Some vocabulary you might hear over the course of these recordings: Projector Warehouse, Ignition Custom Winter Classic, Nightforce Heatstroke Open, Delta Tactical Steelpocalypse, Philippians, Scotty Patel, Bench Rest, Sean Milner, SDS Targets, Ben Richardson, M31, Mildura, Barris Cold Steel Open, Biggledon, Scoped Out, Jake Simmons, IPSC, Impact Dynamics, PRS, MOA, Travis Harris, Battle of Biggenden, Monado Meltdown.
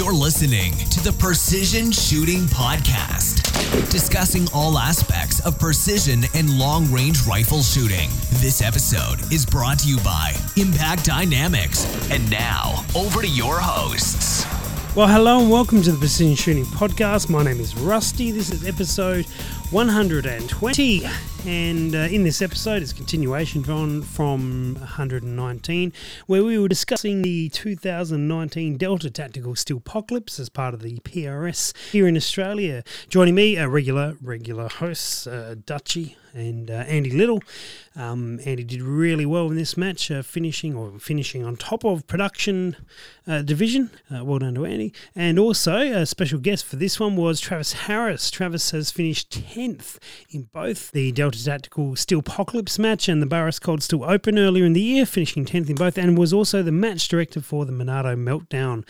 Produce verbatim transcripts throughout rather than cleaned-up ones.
You're listening to the Precision Shooting Podcast, discussing all aspects of precision and long-range rifle shooting. This episode is brought to you by Impact Dynamics. And now, over to your hosts. Well, hello and welcome to the Precision Shooting Podcast. My name is Rusty. This is episode one hundred twenty. And uh, in this episode is continuation from, from one hundred nineteen, where we were discussing the two thousand nineteen Delta Tactical Steelpocalypse as part of the P R S here in Australia. Joining me are regular, regular hosts, uh, Dutchie and uh, Andy Little. Um, Andy did really well in this match, uh, finishing or finishing on top of production uh, division. Uh, well done to Andy. And also a special guest for this one was Travis Harris. Travis has finished tenth in both the Delta Tactical Steelpocalypse match and the Barris Cold Steel Open earlier in the year, finishing tenth in both, and was also the match director for the Monado Meltdown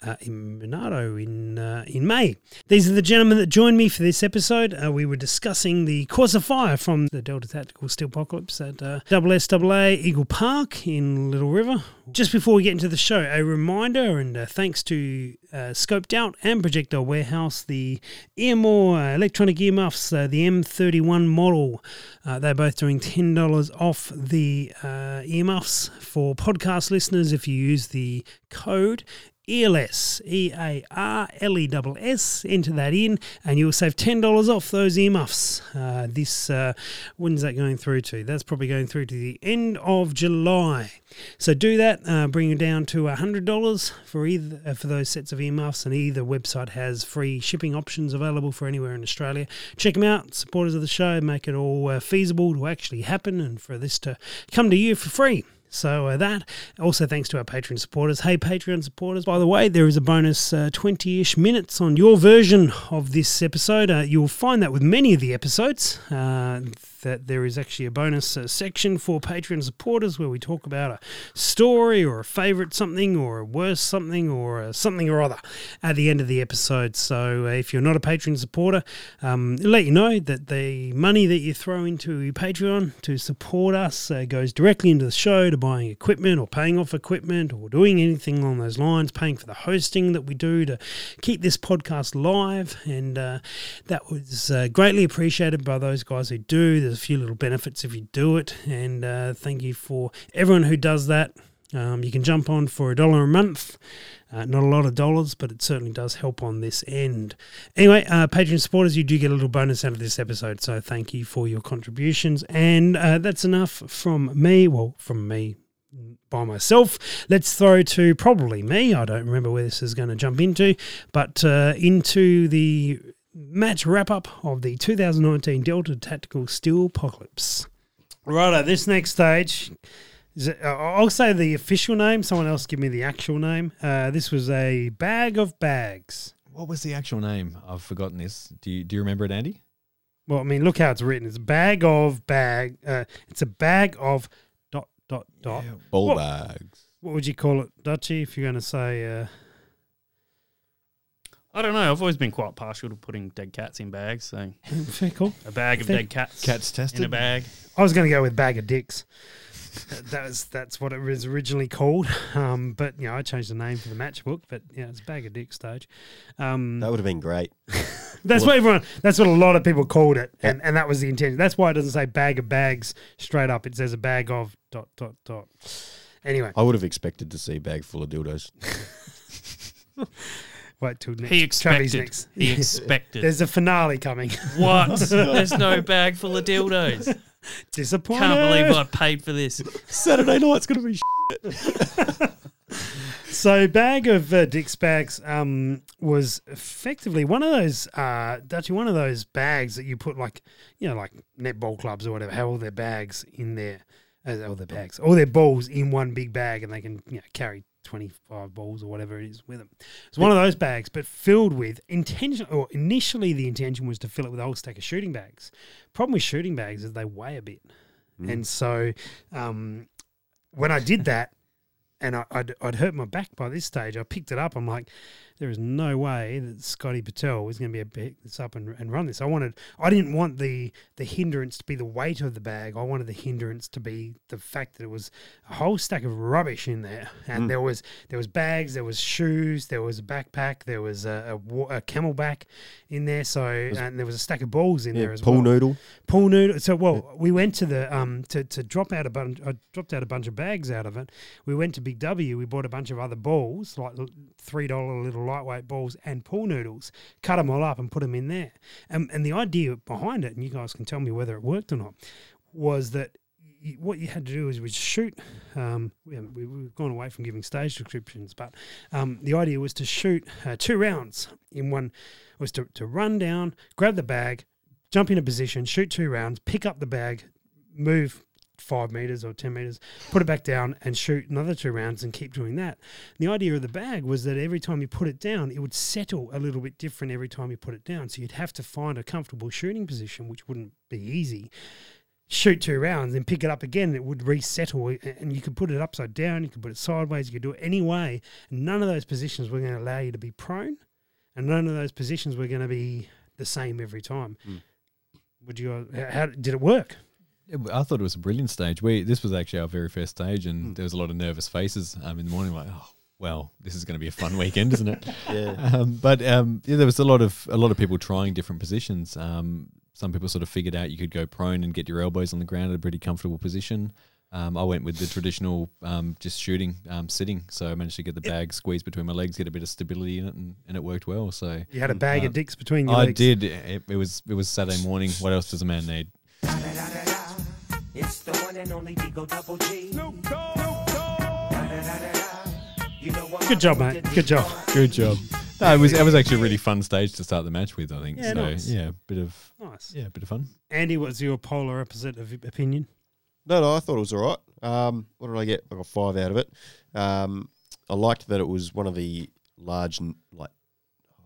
uh, in Monado in uh, in May. These are the gentlemen that joined me for this episode. Uh, we were discussing the cause of fire from the Delta Tactical Steelpocalypse at uh, S S A A Eagle Park in Little River. Just before we get into the show, a reminder and uh, thanks to uh, Scoped Out and Projector Warehouse, the Earmore uh, electronic earmuffs, uh, the M thirty-one model. Uh, they're both doing ten dollars off the uh, earmuffs for podcast listeners if you use the code EARLESS, E A R L E S S, enter that in, and you'll save ten dollars off those earmuffs. Uh, this, uh, when's that going through to? That's probably going through to the end of July. So do that, uh, bring it down to one hundred dollars for either uh, for those sets of earmuffs, and either website has free shipping options available for anywhere in Australia. Check them out, supporters of the show, make it all uh, feasible to actually happen and for this to come to you for free. So uh, that, also thanks to our Patreon supporters. Hey, Patreon supporters, by the way, there is a bonus uh, twenty-ish minutes on your version of this episode. Uh, you'll find that with many of the episodes, uh, that there is actually a bonus uh, section for Patreon supporters where we talk about a story or a favourite something or a worst something or a something or other at the end of the episode. So uh, if you're not a Patreon supporter, um, let you know that the money that you throw into Patreon to support us uh, goes directly into the show, to buying equipment or paying off equipment or doing anything along those lines, paying for the hosting that we do to keep this podcast live. And uh, that was uh, greatly appreciated by those guys who do. There's a few little benefits if you do it, and uh, thank you for everyone who does that. Um, you can jump on for a dollar a month. Uh, not a lot of dollars, but it certainly does help on this end. Anyway, uh, Patreon supporters, you do get a little bonus out of this episode, so thank you for your contributions. And uh, that's enough from me, well, from me by myself. Let's throw to probably me. I don't remember where this is going to jump into, but uh, into the match wrap-up of the two thousand nineteen Delta Tactical Steelpocalypse. Righto, this next stage... I'll say the official name. Someone else give me the actual name. Uh, this was a bag of bags. What was the actual name? I've forgotten this. Do you do you remember it, Andy? Well, I mean, look how it's written. It's a bag of bag. Uh, it's a bag of dot dot dot. Yeah, ball what, bags. What would you call it, Dutchie? If you're going to say, uh... I don't know. I've always been quite partial to putting dead cats in bags. So fair call. A bag of fair. Dead cats. Cats tested in a bag. I was going to go with bag of dicks. That was, that's what it was originally called, um, but you know I changed the name for the matchbook. But yeah, it's bag of dick stage. Um, that would have been great. That's what everyone. That's what a lot of people called it, and, and that was the intention. That's why it doesn't say bag of bags straight up. It says a bag of dot dot dot. Anyway, I would have expected to see a bag full of dildos. Wait till next. He expected. Next. He expected. There's a finale coming. What? There's no bag full of dildos. Disappointed. Can't believe I paid for this. Saturday night's going to be shit. So Bag of uh, Dick's Bags um, was effectively one of those, uh, Dutchie, one of those bags that you put like, you know, like netball clubs or whatever, have all their bags in there, uh, all their bags, all their balls in one big bag and they can, you know, carry twenty-five balls or whatever it is with them. It's one of those bags, but filled with intention. Or initially, the intention was to fill it with a whole stack of shooting bags. Problem with shooting bags is they weigh a bit, mm. and so um, when I did that, and I, I'd, I'd hurt my back by this stage. I picked it up. I'm like, there is no way that Scotty Patel is going to be able to pick this up and, and run this. I wanted, I didn't want the the hindrance to be the weight of the bag. I wanted the hindrance to be the fact that it was a whole stack of rubbish in there, and mm. there was there was bags, there was shoes, there was a backpack, there was a, a, a camelback in there. So and there was a stack of balls in yeah, there as pool well. Pool noodle, pool noodle. So well, yeah. we went to the um to, to drop out a bunch. I dropped out a bunch of bags out of it. We went to Big W. We bought a bunch of other balls, like three dollar little lightweight balls and pool noodles, cut them all up and put them in there. And, and the idea behind it, and you guys can tell me whether it worked or not, was that you, what you had to do is was shoot, um, we, we've gone away from giving stage descriptions, but um, the idea was to shoot uh, two rounds in one, was to, to run down, grab the bag, jump into position, shoot two rounds, pick up the bag, move five metres or ten metres, put it back down and shoot another two rounds and keep doing that. And the idea of the bag was that every time you put it down, it would settle a little bit different every time you put it down. So you'd have to find a comfortable shooting position, which wouldn't be easy. Shoot two rounds and pick it up again, it would resettle, and you could put it upside down, you could put it sideways, you could do it any way. None of those positions were going to allow you to be prone, and none of those positions were going to be the same every time. Mm. Would you? How did it work? I thought it was a brilliant stage. We this was actually our very first stage, and mm. there was a lot of nervous faces um, in the morning. Like, oh, well, this is going to be a fun weekend, isn't it? yeah. Um, but um, yeah, there was a lot of a lot of people trying different positions. Um, some people sort of figured out you could go prone and get your elbows on the ground at a pretty comfortable position. Um, I went with the traditional um, just shooting, um, sitting. So I managed to get the bag squeezed between my legs, get a bit of stability in it, and, and it worked well. So you had a bag um, of dicks between your I legs. I did. It, it was it was Saturday morning. What else does a man need? It's the one and only Bigo Double G. Good job, mate. Good job. Good job. No, it was it was actually a really fun stage to start the match with, I think. Yeah, so nice. yeah, bit of nice. Yeah, bit of fun. Andy, what's your polar opposite of opinion? No, no, I thought it was all right. Um, what did I get? I got five out of it. Um, I liked that it was one of the large, like,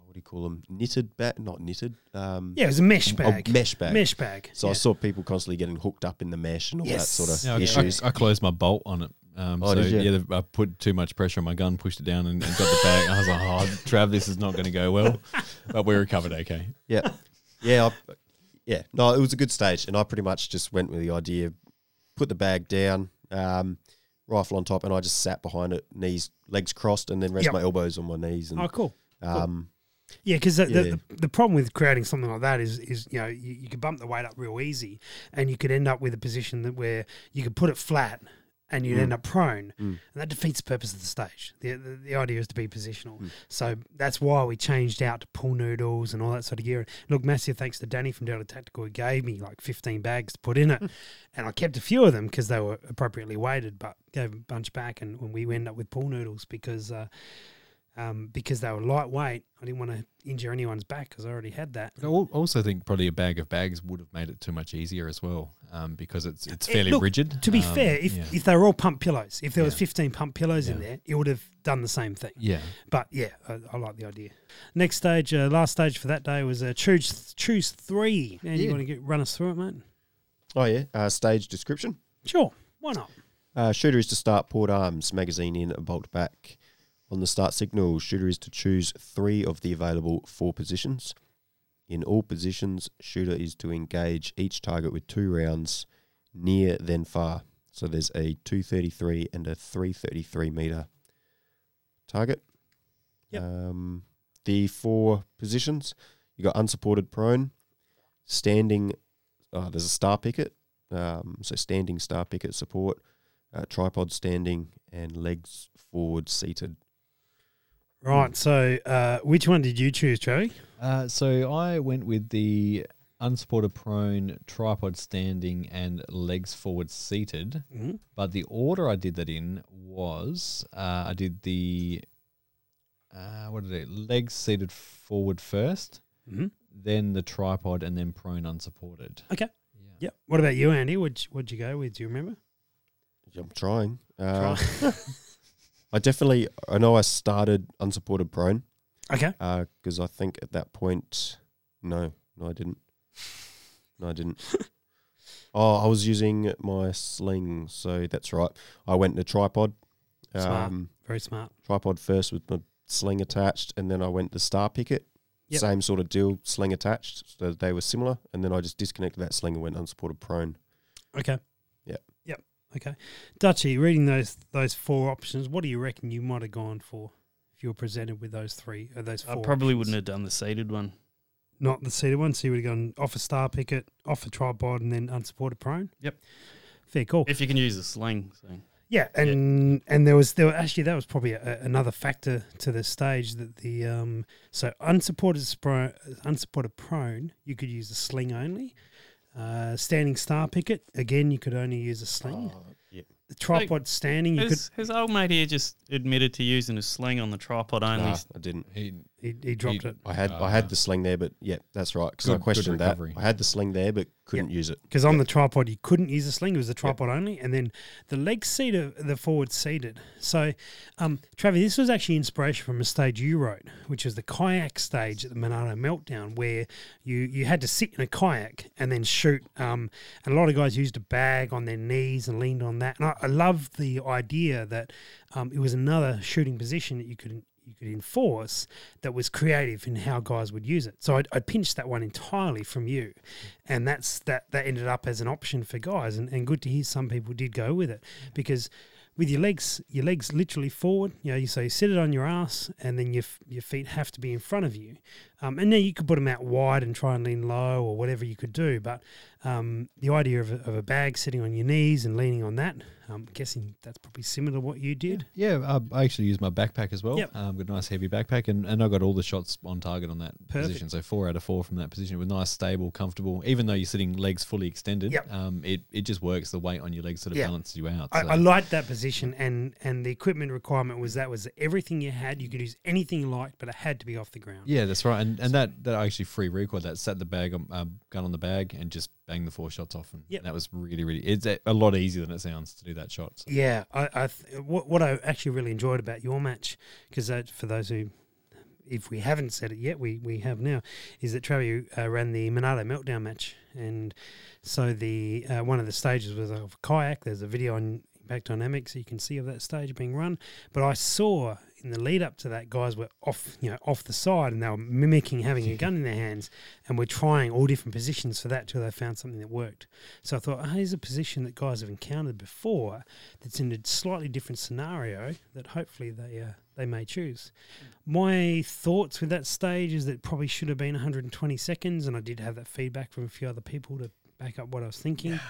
what do you call them? Knitted bag? Not knitted. Um, yeah, it was a mesh bag. A mesh bag. Mesh bag. So yeah. I saw people constantly getting hooked up in the mesh and all yes. that sort of yeah, issues. I, I closed my bolt on it. Um, oh, so did you? Yeah, I put too much pressure on my gun, pushed it down and, and got the bag. I was like, oh, Trav, this is not going to go well. But we recovered okay. Yeah. Yeah. I, yeah. No, it was a good stage. And I pretty much just went with the idea, put the bag down, um, rifle on top, and I just sat behind it, knees, legs crossed, and then rest yep. my elbows on my knees. And, oh, cool. Um, cool. Yeah, because the, yeah. the, the the problem with creating something like that is, is you know, you, you could bump the weight up real easy and you could end up with a position that where you could put it flat and you'd mm. end up prone. Mm. And that defeats the purpose of the stage. The the, the idea is to be positional. Mm. So that's why we changed out to pool noodles and all that sort of gear. Look, massive thanks to Danny from Delta Tactical. He gave me like fifteen bags to put in it. And I kept a few of them because they were appropriately weighted, but gave a bunch back. And when we end up with pool noodles because... Uh, Um, because they were lightweight, I didn't want to injure anyone's back because I already had that. I also think probably a bag of bags would have made it too much easier as well, um, because it's it's fairly it, look, rigid. To be um, fair, if, yeah. if they were all pump pillows, if there yeah. was fifteen pump pillows yeah. in there, it would have done the same thing. Yeah. But yeah, I, I like the idea. Next stage, uh, last stage for that day was uh, choose choose three. And yeah. you want to get, run us through it, mate? Oh yeah, uh, stage description. Sure, why not? Uh, shooter is to start, port arms, magazine in, bolt back. On the start signal, shooter is to choose three of the available four positions. In all positions, shooter is to engage each target with two rounds, near then far. So there's a two thirty-three and a three thirty-three meter target. Yep. Um, the four positions, you got unsupported prone, standing, oh, there's a star picket, um, so standing star picket support, uh, tripod standing, and legs forward seated. Right, so uh, which one did you choose, Travi? Uh, so I went with the unsupported prone, tripod standing, and legs forward seated. Mm-hmm. But the order I did that in was uh, I did the uh, what did I do? Legs seated forward first, mm-hmm. then the tripod, and then prone unsupported. Okay. Yeah. Yep. What about you, Andy? What'd, what'd you go with? Do you remember? I'm trying. Uh, trying. I definitely, I know I started unsupported prone. Okay. Because uh, I think at that point, no, no, I didn't. No, I didn't. oh, I was using my sling, so that's right. I went to tripod, Smart. Um, Very smart. Tripod first with my sling attached, and then I went to star picket. Yep. Same sort of deal, sling attached. So they were similar, and then I just disconnected that sling and went unsupported prone. Okay. Yeah. Yep. Okay. Dutchie, reading those those four options, what do you reckon you might have gone for if you were presented with those three or those four? I probably options? wouldn't have done the seated one. Not the seated one, so you would have gone off a star picket, off a tripod, and then unsupported prone? Yep. Fair call. If you can use a sling. So. Yeah, and yeah. and there was there were, actually that was probably a, another factor to the stage that the um so unsupported spro, unsupported prone you could use a sling only, uh, standing star picket again you could only use a sling. Oh, yeah. The tripod so standing you his, could. His old mate here just admitted to using a sling on the tripod only. No, I didn't. He he, he dropped he, it. I had uh, I had the sling there, but yeah, that's right because I questioned that. I had the sling there, but. Couldn't yep. use it. Because on yep. the tripod, you couldn't use a sling. It was the tripod yep. only. And then the leg seater, the forward seated. So, um, Travi, this was actually inspiration from a stage you wrote, which is the kayak stage at the Monado Meltdown, where you, you had to sit in a kayak and then shoot. Um, and a lot of guys used a bag on their knees and leaned on that. And I, I love the idea that um, it was another shooting position that you could you could enforce that was creative in how guys would use it. So I, I pinched that one entirely from you, and that's that that ended up as an option for guys, and, and good to hear some people did go with it, because with your legs your legs literally forward, you know, you so you sit it on your ass and then your your feet have to be in front of you, um, and then you could put them out wide and try and lean low or whatever you could do, but um, the idea of a, of a bag sitting on your knees and leaning on that, I'm guessing that's probably similar to what you did. Yeah, yeah, I actually used my backpack as well. Yep. Um, got a nice heavy backpack, and, and I got all the shots on target on that Perfect. position. So four out of four from that position. It was nice, stable, comfortable. Even though you're sitting legs fully extended, yep. um, it, it just works. The weight on your legs sort of yep. balances you out. So. I, I liked that position, and, and the equipment requirement was that was everything you had. You could use anything you liked, but it had to be off the ground. Yeah, that's right. And and so that, that actually free recoil, that sat the bag, um, gun on the bag, and just bang the four shots off. And yep. that was really, really – it's a lot easier than it sounds to do that. That shot. So. Yeah, I, I th- what, what I actually really enjoyed about your match, because uh, for those who, if we haven't said it yet, we, we have now, is that Travi uh, ran the Monado Meltdown match, and so the uh, one of the stages was a kayak. There's a video on Impact Dynamics, so you can see of that stage being run. But I saw in the lead up to that, guys were off, you know, off the side, and they were mimicking having a gun in their hands, and were trying all different positions for that till they found something that worked. So I thought, oh, here's a position that guys have encountered before, that's in a slightly different scenario that hopefully they uh, they may choose. My thoughts with that stage is that it probably should have been one hundred twenty seconds, and I did have that feedback from a few other people to back up what I was thinking.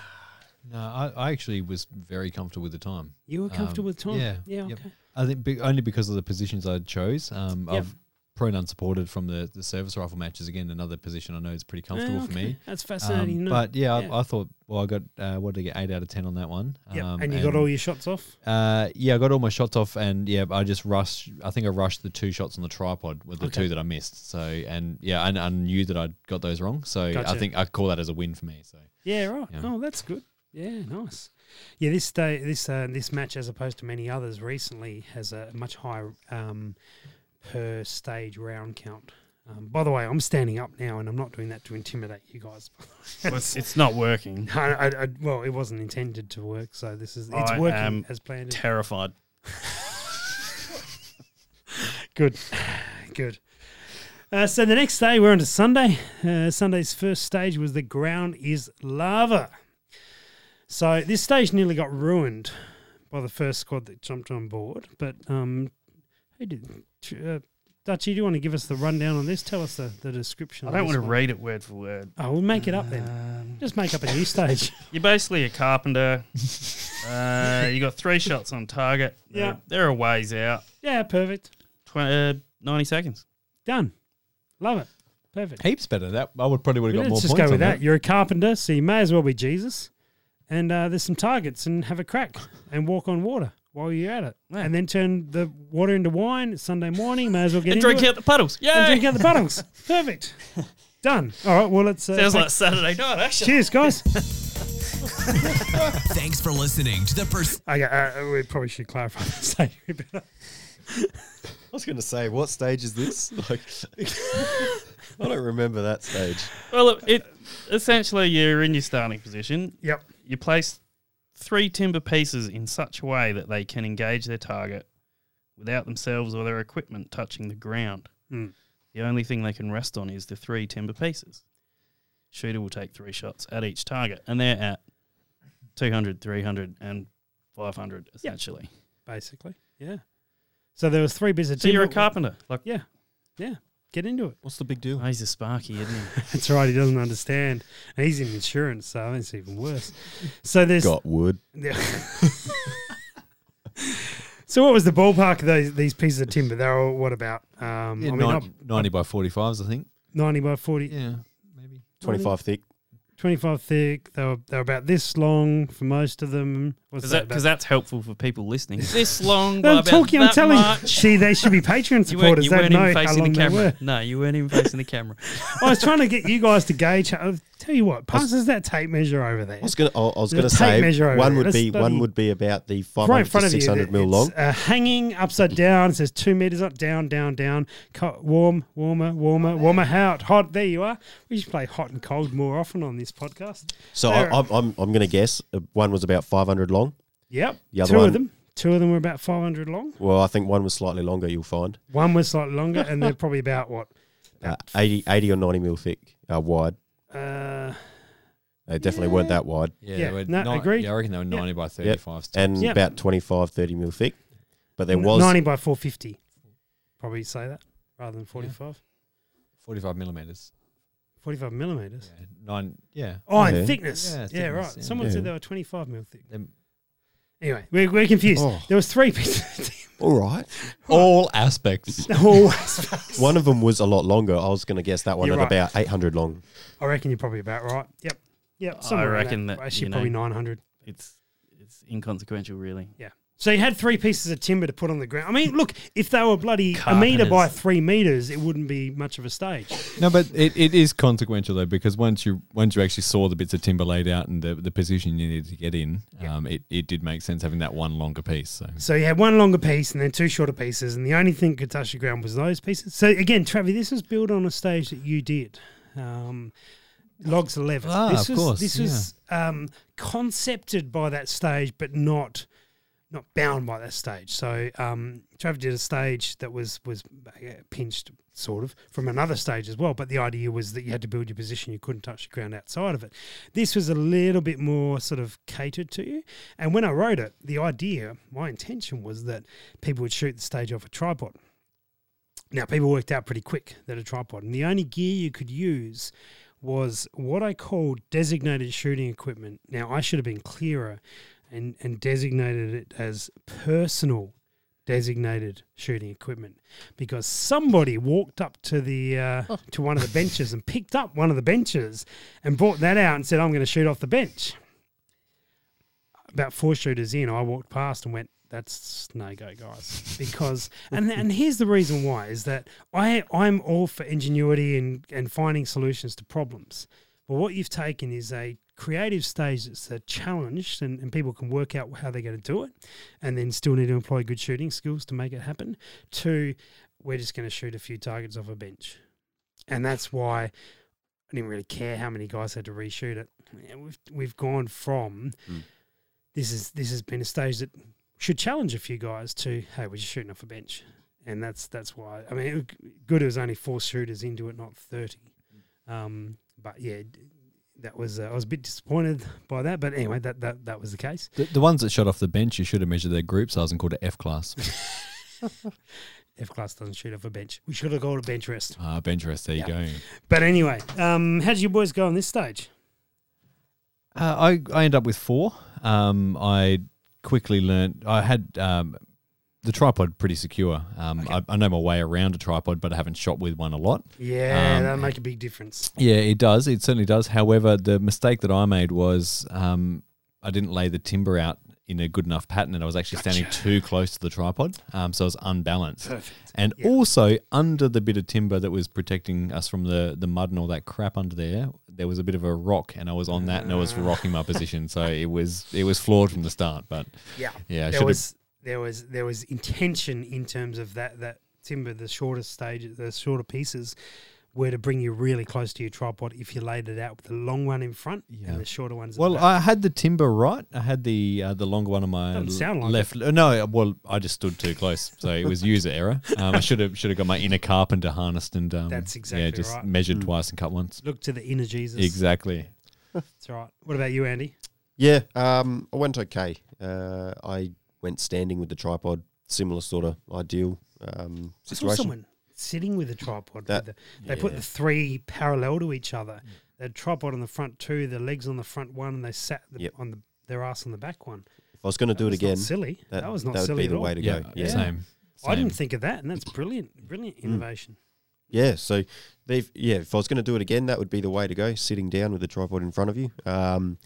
No, I, I actually was very comfortable with the time. You were comfortable um, with the time? Yeah. Yeah, yep. Okay. I think be, only because of the positions I chose. Um, yep. I've prone unsupported from the, the service rifle matches. Again, another position I know is pretty comfortable oh, okay. for me. That's fascinating. Um, no. But, yeah, yeah. I, I thought, well, I got, uh, what did I get, eight out of ten on that one. Yep. Um, and you and, got all your shots off? Uh, yeah, I got all my shots off, and, yeah, I just rushed. I think I rushed the two shots on the tripod with the okay. two that I missed. So, and, yeah, I, I knew that I'd got those wrong. So gotcha. I think I call that as a win for me. So Yeah, right. Yeah. Oh, that's good. Yeah, nice. Yeah, this day, this uh, this match, as opposed to many others recently, has a much higher um, per stage round count. Um, by the way, I'm standing up now, and I'm not doing that to intimidate you guys. Well, it's, it's not working. I, I, I, well, it wasn't intended to work, so this is it's I working am as planned. Terrified. Good, good. Uh, so the next day, we're on to Sunday. Uh, Sunday's first stage was the ground is lava. So this stage nearly got ruined by the first squad that jumped on board. But um, hey, did, uh, Dutchie, do you want to give us the rundown on this? Tell us the, the description. I don't want to read it word for word. Oh, we'll make it up then. Um, Just make up a new stage. You're basically a carpenter. uh, you got three shots on target. Yeah, they're, they're a ways out. Yeah, perfect. Tw- uh, ninety seconds. Done. Love it. Perfect. Heaps better. That I would probably would have got more points. Let's just go with that. that. You're a carpenter, so you may as well be Jesus. And uh, there's some targets, and have a crack and walk on water while you're at it. Yeah. And then turn the water into wine. It's Sunday morning. May as well get and into it. And drink out the puddles. Yeah. And drink out the puddles. Perfect. Done. All right, well, it's... Uh, Sounds like Saturday night, actually. Cheers, guys. Thanks for listening to the... Pers- okay, uh, we probably should clarify the stage a bit better. I was going to say, what stage is this? Like, I don't remember that stage. Well, it essentially you're in your starting position. Yep. You place three timber pieces in such a way that they can engage their target without themselves or their equipment touching the ground. Mm. The only thing they can rest on is the three timber pieces. Shooter will take three shots at each target, and they're at two hundred, three hundred, and five hundred, essentially. Yeah. Basically, yeah. So there was three bits of timber. So you're a carpenter. Like, yeah, yeah. Get into it. What's the big deal? Oh, he's a sparky, isn't he? That's right. He doesn't understand. And he's in insurance, so it's even worse. So there's got wood. So what was the ballpark of those, these pieces of timber? They were what about? Um, yeah, I mean, ninety by forty-fives, I think. ninety by forty. Yeah, maybe. twenty-five thick. twenty-five thick. They were, they were about this long for most of them. Because that, that's helpful for people listening. This long by I'm about talking, that I'm telling much. You. See, they should be Patreon supporters. You weren't, you weren't even facing the camera. No, you weren't even facing the camera. I was trying to get you guys to gauge. I'll tell you what, pass us that tape measure over there. I was going to say, one would, be, one would be about the five hundred to six hundred mil long. Uh, hanging upside down. It says two metres up, down, down, down. Co- warm, warmer, warmer, warmer. Hot, hot. There you are. We should play hot and cold more often on this podcast. So I, I'm I'm I'm going to guess uh, one was about five hundred long. Yep. The other two one, of them. Two of them were about five hundred long. Well, I think one was slightly longer. You'll find one was slightly longer, and they're probably about what about uh, eighty, eighty or ninety mil thick, uh, wide. Uh, they definitely yeah. weren't that wide. Yeah, yeah. They were no, ni- agreed. Yeah, I reckon they were ninety yeah. by thirty-five, yep. and yep. about twenty-five, thirty mil thick. But there was ninety by four fifty. Probably say that rather than forty-five. Yeah. forty-five millimeters. Forty-five millimeters. Yeah, nine. Yeah. Oh, in yeah. thickness. Yeah, thickness. Yeah, right. Yeah. Someone yeah. said they were twenty-five mil thick. Um, anyway, we're we're confused. Oh. There was three pieces. All right. All aspects. All aspects. One of them was a lot longer. I was going to guess that one You're at right. about eight hundred long. I reckon you're probably about right. Yep. Yep. I reckon that, that actually you know, probably nine hundred. It's it's inconsequential, really. Yeah. So you had three pieces of timber to put on the ground. I mean, look, if they were bloody Carpenters. a metre by three metres, it wouldn't be much of a stage. No, but it, it is consequential, though, because once you once you actually saw the bits of timber laid out and the, the position you needed to get in, yeah. um, it, it did make sense having that one longer piece. So. so you had one longer piece and then two shorter pieces, and the only thing that could touch the ground was those pieces. So, again, Travi, this was built on a stage that you did. Um Logs eleven. Ah, this of was, course. This yeah. was um, concepted by that stage, but not... Not bound by that stage. So um, Trav did a stage that was was pinched, sort of, from another stage as well. But the idea was that you had to build your position. You couldn't touch the ground outside of it. This was a little bit more sort of catered to you. And when I wrote it, the idea, my intention was that people would shoot the stage off a tripod. Now, people worked out pretty quick that a tripod. And the only gear you could use was what I called designated shooting equipment. Now, I should have been clearer. And, and designated it as personal designated shooting equipment because somebody walked up to the uh, oh. to one of the benches and picked up one of the benches and brought that out and said, I'm going to shoot off the bench. About four shooters in, I walked past and went, that's no go, guys. Because and and here's the reason why is that I I'm all for ingenuity and, and finding solutions to problems. But what you've taken is a creative stage that's a challenge and, and people can work out how they're going to do it and then still need to employ good shooting skills to make it happen to we're just going to shoot a few targets off a bench. And that's why I didn't really care how many guys had to reshoot it. We've we've gone from mm. this is this has been a stage that should challenge a few guys to, hey, we're just shooting off a bench. And that's that's why. I mean, it, good it was only four shooters into it, not thirty. Um, but, yeah... That was uh, I was a bit disappointed by that, but anyway, that that, that was the case. The, the ones that shot off the bench, you should have measured their group size and called it F-class. F-class doesn't shoot off a bench. We should have called it bench rest. Ah, bench rest. There yeah. you go. But anyway, um, how did your boys go on this stage? Uh, I I ended up with four. Um, I quickly learned I had um, the tripod pretty secure. Um, okay. I, I know my way around a tripod, but I haven't shot with one a lot. Yeah, um, that'll make a big difference. Yeah, it does. It certainly does. However, the mistake that I made was um, I didn't lay the timber out in a good enough pattern, and I was actually gotcha. standing too close to the tripod, um, so I was unbalanced. Perfect. And yeah. also, under the bit of timber that was protecting us from the, the mud and all that crap under there, there was a bit of a rock, and I was on that, and I was rocking my position, so it was it was flawed from the start. But yeah, yeah, I should have... There was there was intention in terms of that, that timber, the shorter stages, the shorter pieces were to bring you really close to your tripod if you laid it out with the long one in front yeah. and the shorter ones. Well, I had the timber right. I had the uh, the longer one on my l- like left. It. No, well, I just stood too close, so it was user error. Um, I should have should have got my inner carpenter harnessed and um, that's exactly yeah, just right. measured mm. twice and cut once. Look to the inner Jesus. Exactly. That's right. What about you, Andy? Yeah, um, I went okay. Uh, I went standing with the tripod, similar sort of ideal um, situation. I saw someone sitting with a tripod. That, with the, they yeah. put the three parallel to each other. Yeah. They had tripod on the front two, their legs on the front one, and they sat the, yep. on the, their ass on the back one. If I was going to do it again, silly. That, that was not that silly. That would be the all. way to yeah, go. Yeah. Yeah. Same, same. I didn't think of that, and that's brilliant. Brilliant innovation. Mm. Yeah, so they've yeah. If I was going to do it again, that would be the way to go. Sitting down with the tripod in front of you. Um,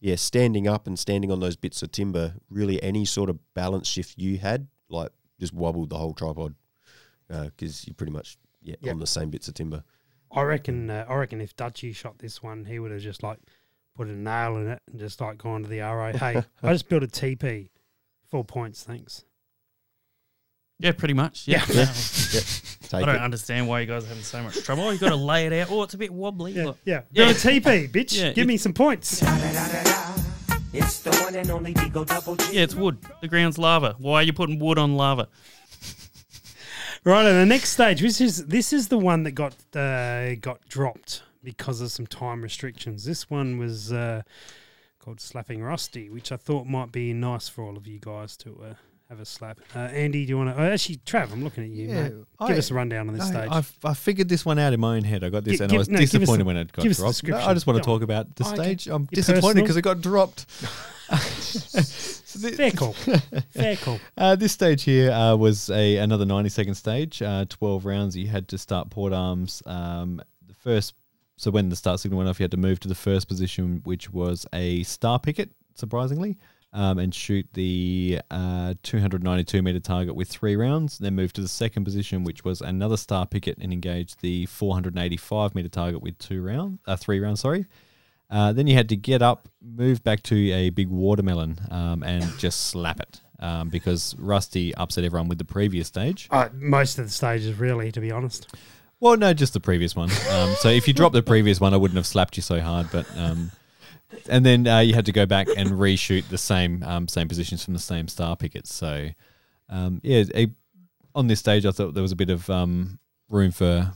yeah, standing up and standing on those bits of timber. Really, any sort of balance shift you had, like just wobbled the whole tripod because uh, you're pretty much yeah yep. on the same bits of timber. I reckon. Uh, I reckon if Dutchie shot this one, he would have just like put a nail in it and just like gone to the R O. Hey, I just built a teepee. Four points, thanks. Yeah, pretty much. Yeah. yeah. yeah. I don't it. understand why you guys are having so much trouble. You've got to lay it out. Oh, it's a bit wobbly. Yeah. yeah. yeah. You're a T P, bitch. Yeah. Give me some points. Yeah, it's wood. The ground's lava. Why are you putting wood on lava? Right, and the next stage, which is this is the one that got uh, got dropped because of some time restrictions. This one was uh, called Slapping Rusty, which I thought might be nice for all of you guys to... Uh, Have a slap. Uh, Andy, do you want to... Oh, actually, Trav, I'm looking at you, yeah, mate. Give I, us a rundown on this no, stage. I've, I figured this one out in my own head. I got this, G- and give, I was no, disappointed the, when it got dropped. No, I just want to talk about the I stage. I'm disappointed because it got dropped. Fair call. Fair call. Uh, this stage here uh, was a another ninety-second stage, uh, twelve rounds. You had to start port arms. Um, the first. So when the start signal went off, you had to move to the first position, which was a star picket, surprisingly. Um, and shoot the uh, two hundred ninety-two meter target with three rounds, then move to the second position, which was another star picket, and engage the four hundred eighty-five meter target with two round, uh, three rounds. Sorry. Uh, then you had to get up, move back to a big watermelon, um, and just slap it um, because Rusty upset everyone with the previous stage. Uh, most of the stages, really, to be honest. Well, no, just the previous one. Um, so if you dropped the previous one, I wouldn't have slapped you so hard, but... Um, And then uh, you had to go back and reshoot the same um, same positions from the same star pickets. So, um, yeah, a, on this stage I thought there was a bit of um, room for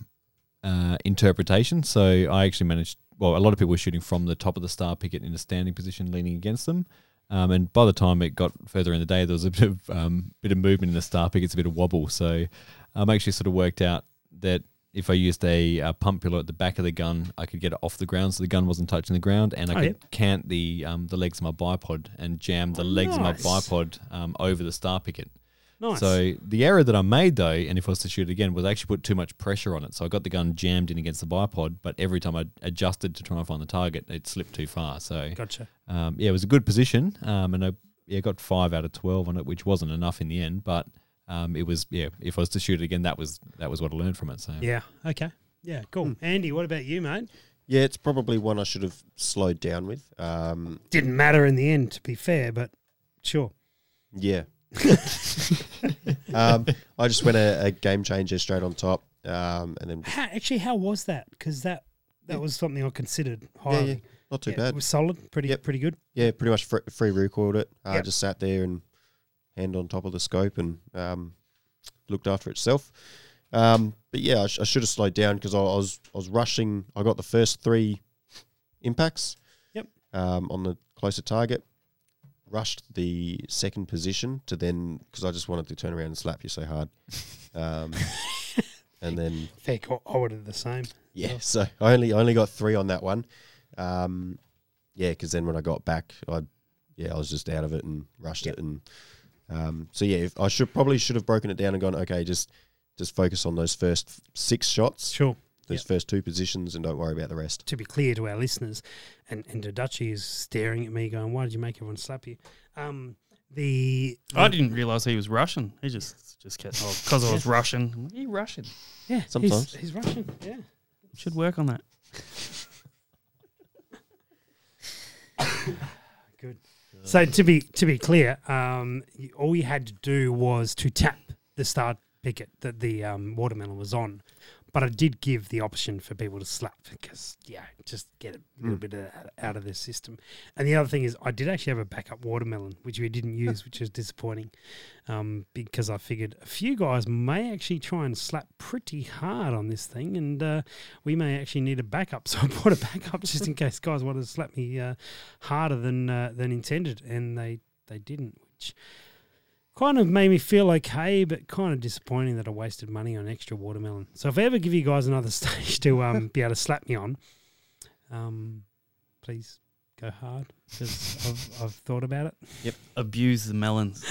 uh, interpretation. So I actually managed – well, a lot of people were shooting from the top of the star picket in a standing position leaning against them. Um, and by the time it got further in the day, there was a bit of, um, bit of movement in the star pickets, a bit of wobble. So I um, actually sort of worked out that – if I used a, a pump pillar at the back of the gun, I could get it off the ground so the gun wasn't touching the ground, and I oh, could yeah. cant the um, the legs of my bipod and jam the oh, legs nice. of my bipod um, over the star picket. Nice. So the error that I made, though, and if I was to shoot it again, was I actually put too much pressure on it. So I got the gun jammed in against the bipod, but every time I adjusted to try and find the target, it slipped too far. So gotcha. Um, yeah, it was a good position, um, and I yeah, got five out of twelve on it, which wasn't enough in the end, but... Um, it was yeah. If I was to shoot it again, that was that was what I learned from it. So yeah, okay, yeah, cool. Mm. Andy, what about you, mate? Yeah, it's probably one I should have slowed down with. Um, Didn't matter in the end, to be fair, but sure. Yeah, um, I just went a, a game changer straight on top, um, and then how, actually, how was that? Because that that yeah. was something I considered highly. Yeah, yeah. Not too yeah, bad. It was solid, pretty yep. pretty good. Yeah, pretty much fr- free recoiled it. I uh, yep. just sat there and. Hand on top of the scope and um, looked after itself. Um, but yeah, I, sh- I should have slowed down because I, I was I was rushing. I got the first three impacts. Yep. Um, on the closer target, rushed the second position to then because I just wanted to turn around and slap you so hard. Um, and then fair call. I would have the same. Yeah. So I only I only got three on that one. Um, yeah, because then when I got back, I yeah I was just out of it and rushed yep. it and. Um, so yeah, if I should probably should have broken it down and gone, okay, just just focus on those first six shots, sure, those yep. first two positions, and don't worry about the rest. To be clear to our listeners, and and Dutchie is staring at me, going, "Why did you make everyone slap you?" Um, the, the I didn't realize he was Russian. He just just kept because I was Russian. He Russian, yeah. Sometimes he's, he's Russian. Yeah, should work on that. Good. So to be to be clear, um, all you had to do was to tap the star picket that the um, watermelon was on, But I did give the option for people to slap because, yeah, just get a little mm. bit of, out of their system. And the other thing is I did actually have a backup watermelon, which we didn't use, which was disappointing um, because I figured a few guys may actually try and slap pretty hard on this thing and uh, we may actually need a backup. So I bought a backup just in case guys wanted to slap me uh, harder than uh, than intended, and they, they didn't, which kind of made me feel okay, but kind of disappointing that I wasted money on extra watermelon. So if I ever give you guys another stage to um, be able to slap me on, um, please go hard because I've, I've thought about it. Yep, abuse the melons.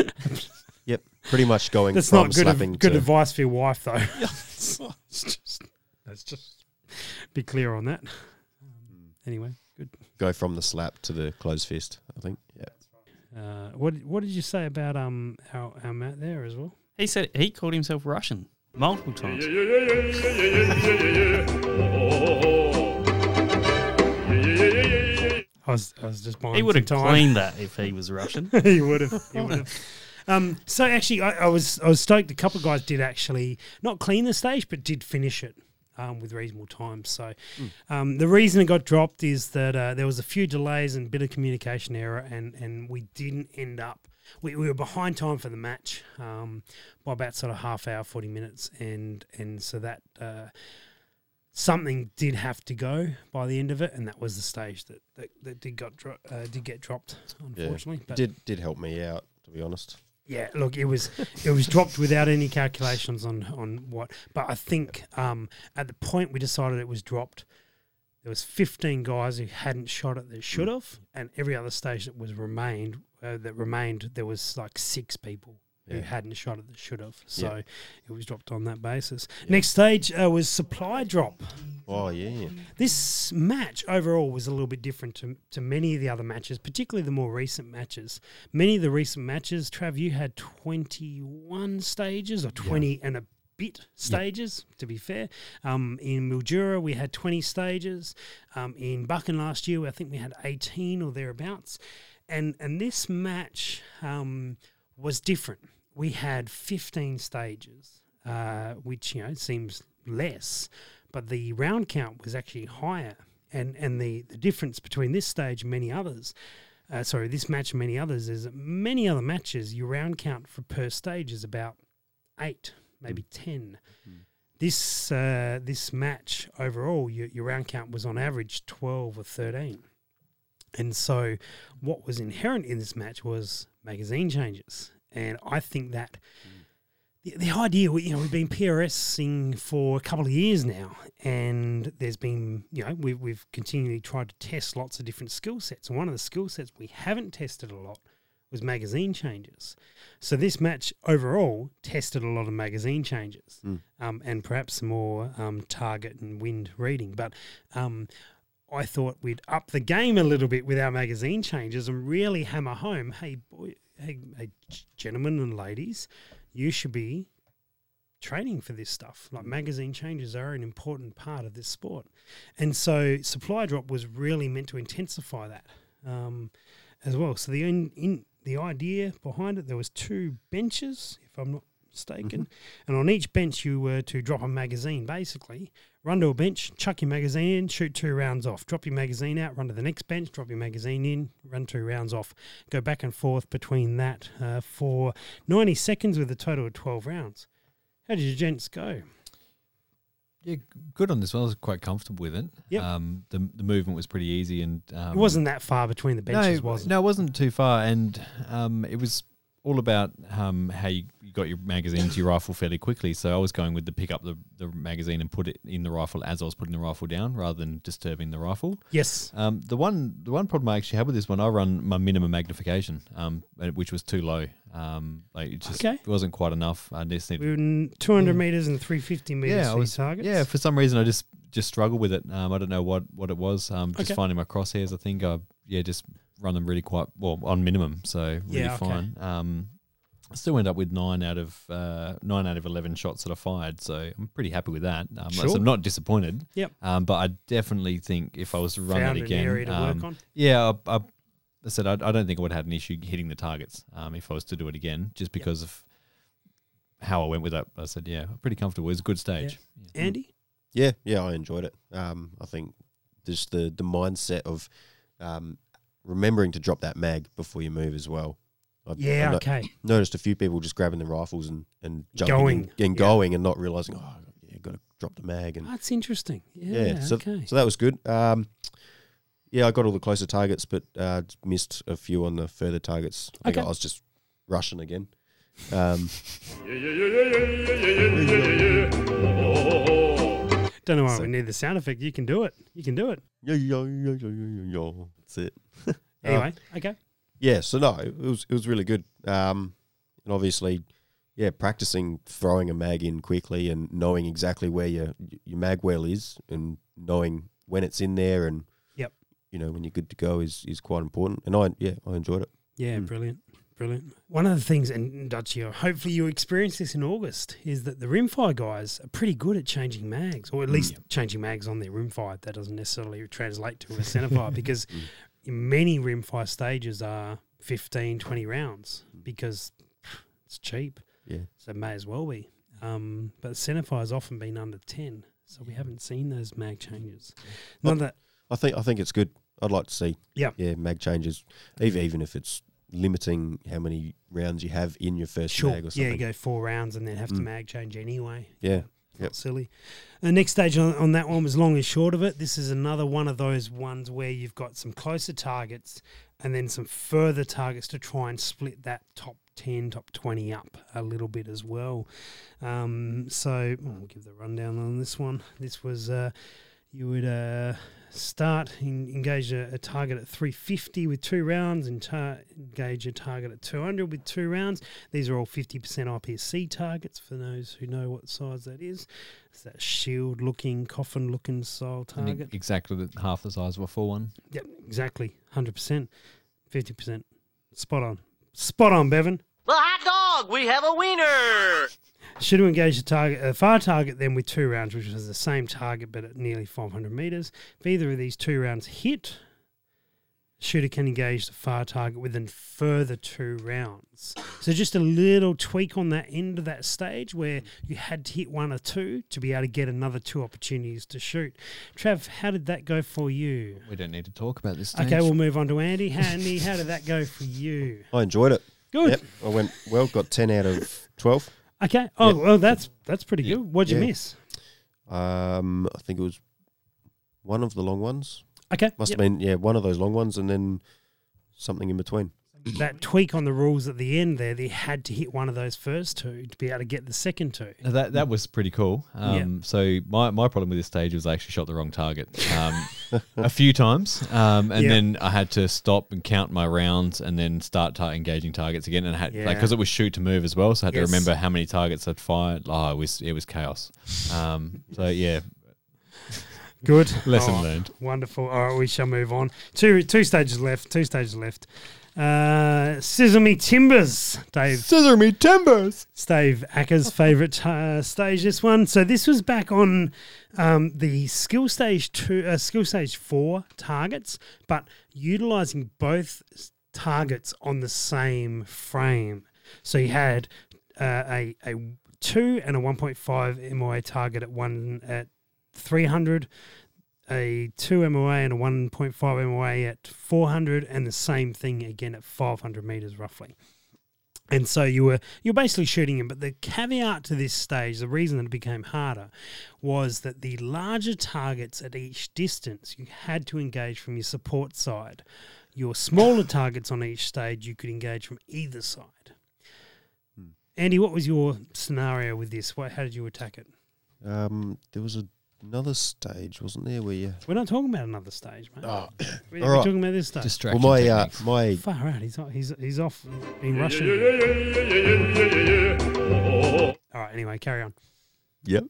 Yep, pretty much going that's from slapping to... That's not good, av- good to... advice for your wife, though. Let's just, just be clear on that. Um, anyway, good. Go from the slap to the closed fist, I think, yeah. Uh, what what did you say about um our, our Matt there as well? He said he called himself Russian multiple times. I was I was just buying. He would have cleaned that if he was Russian. he would have. He would have. Um, so actually, I, I was I was stoked. A couple of guys did actually not clean the stage, but did finish it. Um, with reasonable time. So um, the reason it got dropped is that uh, there was a few delays and a bit of communication error, and, and we didn't end up. We, we were behind time for the match um, by about sort of half hour, forty minutes, and and so that uh, something did have to go by the end of it, and that was the stage that that, that did got dro- uh, did get dropped, unfortunately. Yeah. But did did help me out, to be honest. Yeah, look, it was it was dropped without any calculations on, on what. But I think um, at the point we decided it was dropped, there was fifteen guys who hadn't shot it that should have, and every other stage that was remained uh, that remained there was like six people yeah. who hadn't shot it that should have. So yeah. it was dropped on that basis. Yeah. Next stage uh, was supply drop. Oh yeah. This match overall was a little bit different to to many of the other matches, particularly the more recent matches. Many of the recent matches, Trav, you had twenty-one stages or twenty yeah. and a bit stages. Yeah. To be fair, um, in Mildura we had twenty stages. Um, in Buchan last year, I think we had eighteen or thereabouts, and and this match um, was different. We had fifteen stages, uh, which you know seems less. But the round count was actually higher. And, and the, the difference between this stage and many others, uh, sorry, this match and many others, is that many other matches, your round count for per stage is about eight, maybe mm. ten. Mm. This uh, this match overall, your, your round count was on average twelve or thirteen. And so what was inherent in this match was magazine changes. And I think that... Mm. The, the idea, you know, we've been PRSing for a couple of years now, and there's been, you know, we've, we've continually tried to test lots of different skill sets. And one of the skill sets we haven't tested a lot was magazine changes. So this match overall tested a lot of magazine changes mm. um, and perhaps some more um, target and wind reading. But um, I thought we'd up the game a little bit with our magazine changes and really hammer home, hey, boy, hey, hey gentlemen and ladies, you should be training for this stuff. Like magazine changes are an important part of this sport. And so supply drop was really meant to intensify that um, as well. So the in, in the idea behind it, there was two benches, if I'm not mistaken, mm-hmm. and on each bench you were to drop a magazine basically. Run to a bench, chuck your magazine in, shoot two rounds off. Drop your magazine out, run to the next bench, drop your magazine in, run two rounds off. Go back and forth between that uh, for ninety seconds with a total of twelve rounds. How did your gents go? Yeah, good on this one. I was quite comfortable with it. Yep. Um, the, the movement was pretty easy. and um, It wasn't that far between the benches, no, was it? No, it wasn't too far, and um, it was... all about um, how you got your magazine to your rifle fairly quickly. So I was going with the pick up the, the magazine and put it in the rifle as I was putting the rifle down, rather than disturbing the rifle. Yes. Um, the one the one problem I actually had with this one, I run my minimum magnification, um, which was too low. Um, like it just okay. It wasn't quite enough. I just needed we were two hundred yeah. meters and three fifty meters yeah, for I was, targets. Yeah. For some reason, I just just struggled with it. Um, I don't know what what it was. Um, just okay. finding my crosshairs. I think I yeah just. run them really quite well on minimum, so really yeah, okay. fine. Um, I still end up with nine out of uh, nine out of eleven shots that I fired, so I'm pretty happy with that. Um, sure. So I'm not disappointed. Yep. Um, but I definitely think if I was to run Found it again, an area to um, work on. yeah, I, I, I said I, I don't think I would have had an issue hitting the targets um, if I was to do it again, just because yep. of how I went with that. I said, yeah, I'm pretty comfortable. It was a good stage. Yeah. Yeah. Andy, Yeah, yeah, I enjoyed it. Um, I think just the, the mindset of um, remembering to drop that mag before you move as well. I, yeah, I okay. No, noticed a few people just grabbing the rifles and, and jumping going. And, and yeah. going and not realising, oh, yeah, got to drop the mag. And oh, that's interesting. Yeah, yeah so, okay. So that was good. Um, yeah, I got all the closer targets, but uh, missed a few on the further targets. I, okay. think I was just rushing again. Um, Don't know why so. we need the sound effect. You can do it. You can do it. Yeah, yeah, yeah, yeah, yeah, yeah. That's it. Anyway, um, okay. Yeah, so no, it was it was really good. Um, and obviously, yeah, practicing throwing a mag in quickly and knowing exactly where your your mag well is and knowing when it's in there and yep. you know, when you're good to go is is quite important. And I yeah, I enjoyed it. Yeah, mm. brilliut. Brilliant. One of the things, and Dutchie, hopefully you experienced this in August, is that the rimfire guys are pretty good at changing mags, or at least mm. changing mags on their rimfire. That doesn't necessarily translate to a centerfire because mm. many rimfire stages are fifteen, twenty rounds because it's cheap. Yeah. So it may as well be. Um, but centerfire has often been under ten, so we haven't seen those mag changes. Not I, that I think I think it's good. I'd like to see yeah. yeah mag changes, even, even if it's limiting how many rounds you have in your first sure. mag or something. Yeah, you go four rounds and then have mm. to mag change anyway. Yeah. Yep. Silly. The next stage on, on that one was long and short of it. This is another one of those ones where you've got some closer targets and then some further targets to try and split that top ten, top twenty up a little bit as well. Um, so oh, we'll give the rundown on this one. This was uh, you would... Uh, Start, in, engage a, a target at three fifty with two rounds and tar- engage a target at two hundred with two rounds. These are all fifty percent I P S C targets for those who know what size that is. It's that shield-looking, coffin-looking style target. And exactly half the size of a full one. Yep, exactly. one hundred percent. fifty percent. Spot on. Spot on, Bevan. Well, hot dog, we have a wiener. Should engage the target, a fire target then with two rounds, which is the same target but at nearly five hundred metres. If either of these two rounds hit, shooter can engage the fire target within further two rounds. So just a little tweak on that end of that stage where you had to hit one or two to be able to get another two opportunities to shoot. Trav, how did that go for you? We don't need to talk about this stage. Okay, we'll move on to Andy. Andy, how did that go for you? I enjoyed it. Good. Yep, I went well, got ten out of twelve. Okay. Oh, yep. Well, that's that's pretty yep. good. What'd you yeah. miss? Um, I think it was one of the long ones. Okay. Must yep. have been, yeah, one of those long ones and then something in between. That tweak on the rules at the end there, they had to hit one of those first two to be able to get the second two. That that was pretty cool. Um, yeah. So my, my problem with this stage was I actually shot the wrong target um, a few times. Um, and yeah. then I had to stop and count my rounds and then start tar- engaging targets again. And I had, yeah. like, because it was shoot to move as well, so I had yes. to remember how many targets I'd fired. Oh, it was, it was chaos. Um, so, yeah. Good. Lesson oh, learned. Wonderful. All right, we shall move on. Two two stages left. Two stages left. Uh, Scissor Me Timbers, Dave. Scissor Me Timbers. Dave Acker's favourite uh, stage, this one. So this was back on um, the skill stage two, uh, skill stage four targets, but utilising both targets on the same frame. So you had uh, a a two and a one point five M O A target at one at three hundred. A two M O A and a one point five M O A at four hundred, and the same thing again at five hundred meters roughly. And so you were you're basically shooting him. But the caveat to this stage, the reason that it became harder, was that the larger targets at each distance you had to engage from your support side. Your smaller targets on each stage you could engage from either side. Hmm. Andy, what was your scenario with this? What, how did you attack it? Um, there was a Another stage, wasn't there? Where you? We're not talking about another stage, mate. Oh. We're, we're right. talking about this stage. Distraction well, my uh, my far out. He's off, he's he's off in Russian. All right. Anyway, carry on. Yep.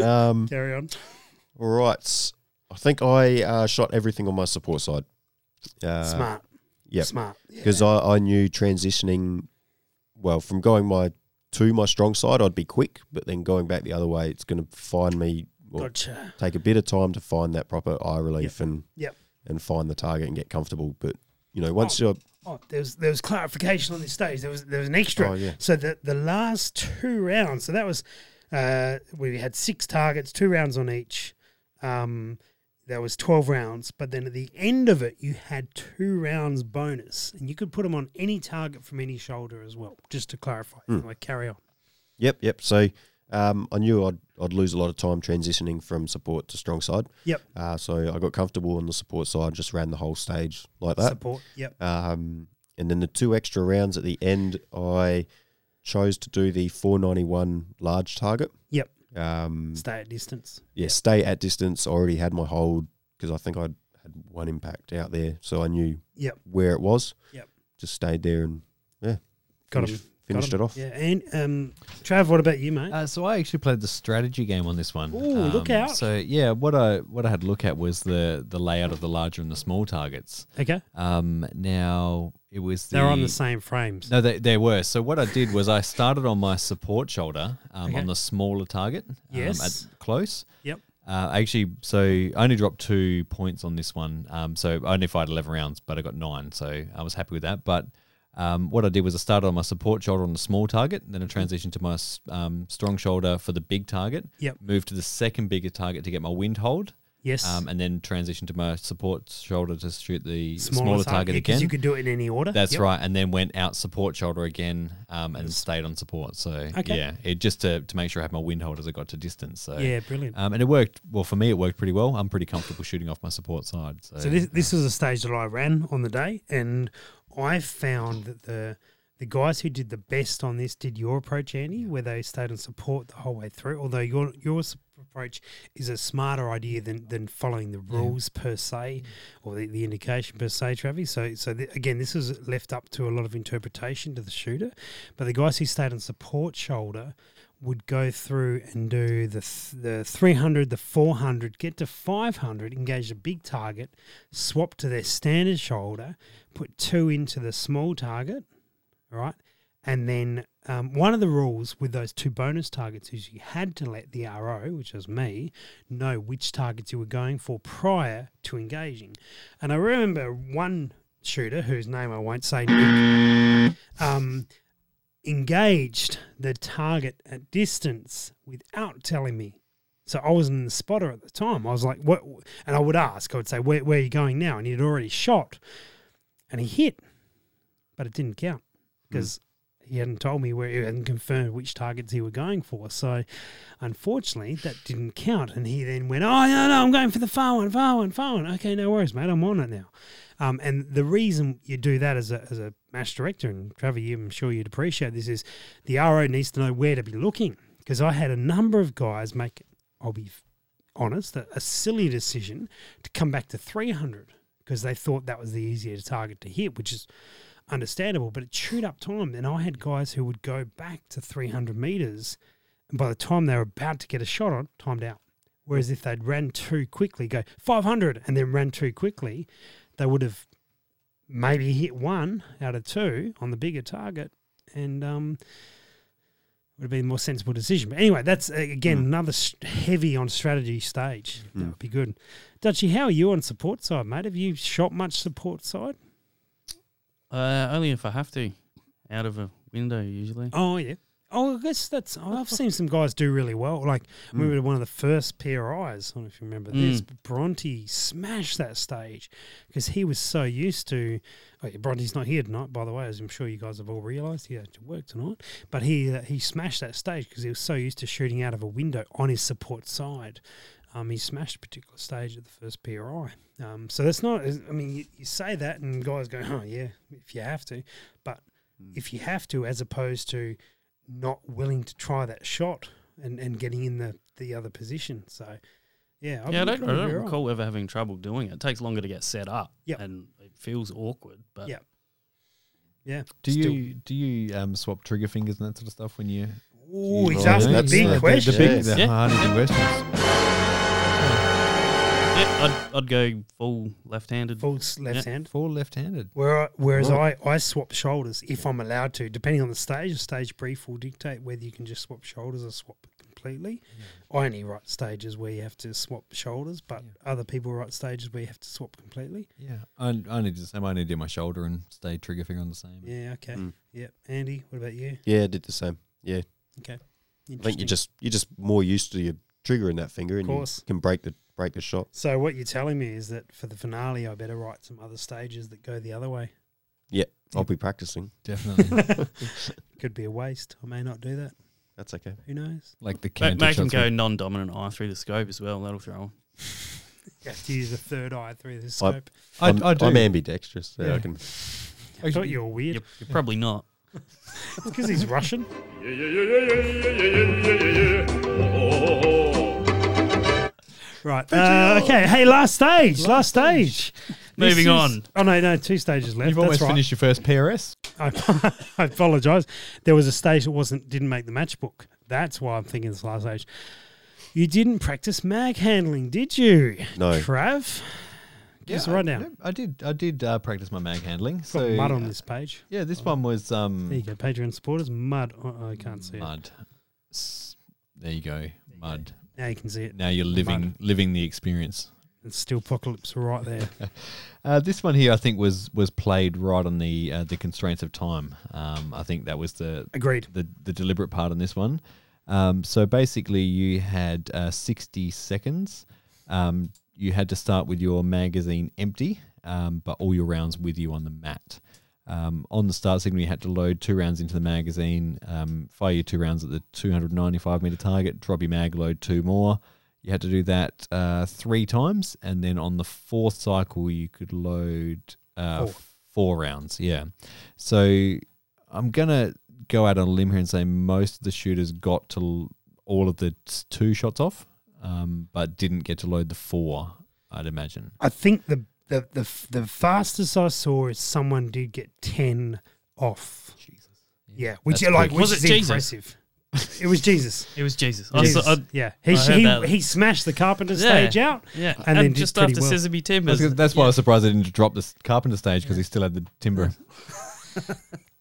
um. Carry on. All right. I think I uh, shot everything on my support side. Uh, Smart. Yep. Smart. Because yeah. I I knew transitioning, well, from going my to my strong side, I'd be quick, but then going back the other way, it's going to find me. Well, gotcha. Take a bit of time to find that proper eye relief yep. and yep. and find the target and get comfortable. But you know, once oh, you're... Oh, there was, there was clarification on this stage. There was there was an extra. Oh, yeah. So the, the last two rounds, so that was... Uh, we had six targets, two rounds on each. Um, there was twelve rounds. But then at the end of it, you had two rounds bonus. And you could put them on any target from any shoulder as well, just to clarify. Mm. Anyway, carry on. Yep, yep. So... Um, I knew I'd I'd lose a lot of time transitioning from support to strong side. Yep. Uh, so I got comfortable on the support side, just ran the whole stage like that. Support, yep. Um, and then the two extra rounds at the end, I chose to do the four ninety-one large target. Yep. Um, stay at distance. Yeah, yep. Stay at distance. I already had my hold because I think I had one impact out there, so I knew yep. where it was. Yep. Just stayed there and, yeah. Got him. Finished it off. Yeah, and um, Trav, what about you, mate? Uh, so I actually played the strategy game on this one. Ooh, um, look out! So yeah, what I what I had to look at was the the layout of the larger and the small targets. Okay. Um, now it was the, they're on the same frames. No, they they were. So what I did was I started on my support shoulder um, okay. on the smaller target. Yes. Um, at close. Yep. Uh, actually, so I only dropped two points on this one. Um, so I only fired eleven rounds, but I got nine. So I was happy with that, but. Um, what I did was I started on my support shoulder on the small target, then I transitioned to my um, strong shoulder for the big target, yep. moved to the second bigger target to get my wind hold, yes, um, and then transitioned to my support shoulder to shoot the smaller, smaller target, target yeah, again. Because you could do it in any order. That's yep. right, and then went out support shoulder again um, and yes. stayed on support. So, okay. yeah, it just to, to make sure I had my wind hold as I got to distance. So yeah, brilliant. Um, and it worked, well, for me it worked pretty well. I'm pretty comfortable shooting off my support side. So, so this, this was a stage that I ran on the day, and... I found that the the guys who did the best on this did your approach, Andy, where they stayed on support the whole way through, although your your approach is a smarter idea than, than following the rules yeah. per se or the, the indication per se, Travis. So, so th- again, this is left up to a lot of interpretation to the shooter, but the guys who stayed on support shoulder would go through and do the th- the three hundred, the four hundred, get to five hundred, engage the big target, swap to their standard shoulder, put two into the small target, right? And then um, one of the rules with those two bonus targets is you had to let the R O, which was me, know which targets you were going for prior to engaging. And I remember one shooter, whose name I won't say, Nick, um, engaged the target at distance without telling me. So I wasn't in the spotter at the time. I was like, what? And I would ask, I would say, where, where are you going now? And he'd already shot and he hit, but it didn't count because mm. he hadn't told me where, he hadn't confirmed which targets he were going for. So unfortunately that didn't count. And he then went, oh no, no, I'm going for the far one, far one, far one. Okay, no worries, mate. I'm on it now. Um, and the reason you do that as a, as a match director, and Trevor, you, I'm sure you'd appreciate this, is the R O needs to know where to be looking, because I had a number of guys make, I'll be honest, a, a silly decision to come back to three hundred because they thought that was the easier target to hit, which is understandable, but it chewed up time. And I had guys who would go back to three hundred metres, and by the time they were about to get a shot on, timed out. Whereas if they'd ran too quickly, go five hundred and then ran too quickly, they would have maybe hit one out of two on the bigger target, and um, would have been a more sensible decision. But anyway, that's, again, mm. another heavy on strategy stage. Mm. That would be good. Dutchie, how are you on support side, mate? Have you shot much support side? Uh, only if I have to, out of a window usually. Oh, yeah. Oh, I guess that's oh, – I've seen some guys do really well. Like, mm. we were one of the first P R Is, I don't know if you remember mm. this, but Bronte smashed that stage because he was so used to oh, – Bronte's not here tonight, by the way, as I'm sure you guys have all realised. He had to work tonight. But he uh, he smashed that stage because he was so used to shooting out of a window on his support side. Um, he smashed a particular stage at the first P R I. Um, so that's not – I mean, you, you say that and guys go, oh, yeah, if you have to. But mm. if you have to, as opposed to – not willing to try that shot and, and getting in the, the other position. So, yeah. I've yeah, I don't, I don't recall ever having trouble doing it. It takes longer to get set up yep. and it feels awkward. But yep. Yeah. Do still. you do you um, swap trigger fingers and that sort of stuff when you... Oh, he's asking the big the, questions. The, the, big, the yeah. hard yeah. questions. Yeah, I'd, I'd go full left-handed. Full left-handed. Yeah. Full left-handed. Where, whereas right. I, I swap shoulders if yeah. I'm allowed to, depending on the stage. The stage brief will dictate whether you can just swap shoulders or swap completely. Yeah. I only write stages where you have to swap shoulders, but yeah. other people write stages where you have to swap completely. Yeah, I, I need to the same. I only do my shoulder and stay trigger finger on the same. Yeah, okay. Mm. Yep. Andy, what about you? Yeah, I did the same. Yeah. Okay. I think you're just, you're just more used to your trigger in that finger, and you can break the break the shot. So what you're telling me is that for the finale, I better write some other stages that go the other way. Yeah, I'll be practicing. Definitely. Could be a waste. I may not do that. That's okay. Who knows? Like the canter. Make him go non-dominant eye through the scope as well. That'll throw him. You have to use a third eye through the scope. I, I'm, I do. I'm ambidextrous. So yeah. I, can I thought you were weird. You're, you're yeah. probably not. Because he's Russian. Yeah, yeah, yeah, yeah, yeah, yeah, yeah, yeah. Right. Uh, okay. Hey, last stage. Last, last stage. stage. Moving is, on. Oh, no, no. Two stages left. You've always right. finished your first P R S. I, I apologise. There was a stage that wasn't didn't make the matchbook. That's why I'm thinking this last stage. You didn't practice mag handling, did you? No. Trav? Just yeah, right now. I did I did uh, practice my mag handling. Got so, mud on uh, this page. Yeah, this oh. one was... Um, there you go. Patreon supporters. Mud. Oh, I can't see mud. it. Mud. There you go. Mud. Yeah. Now you can see it. Now you're living Mud. living the experience. It's Steelpocalypse right there. uh, this one here, I think, was was played right on the uh, the constraints of time. Um, I think that was the agreed the, the deliberate part on this one. Um, so basically, you had uh, sixty seconds. Um, you had to start with your magazine empty, um, but all your rounds with you on the mat. Um, on the start signal, you had to load two rounds into the magazine, um, fire your two rounds at the two hundred ninety-five metre target, drop your mag, load two more. You had to do that uh, three times, and then on the fourth cycle, you could load uh, four. four rounds. Yeah. So I'm going to go out on a limb here and say most of the shooters got to l- all of the t- two shots off, um, but didn't get to load the four, I'd imagine. I think the The the the fastest I saw is someone did get ten off. Jesus. Yeah, yeah which like which was is it impressive. It was Jesus. It was Jesus. Jesus. I saw, I, yeah, he he, he smashed the carpenter yeah. stage out. Yeah, and, and then just after well. Sesame Timbers. That's, that's why yeah. I was surprised they didn't drop the carpenter stage because yeah. he still had the timber.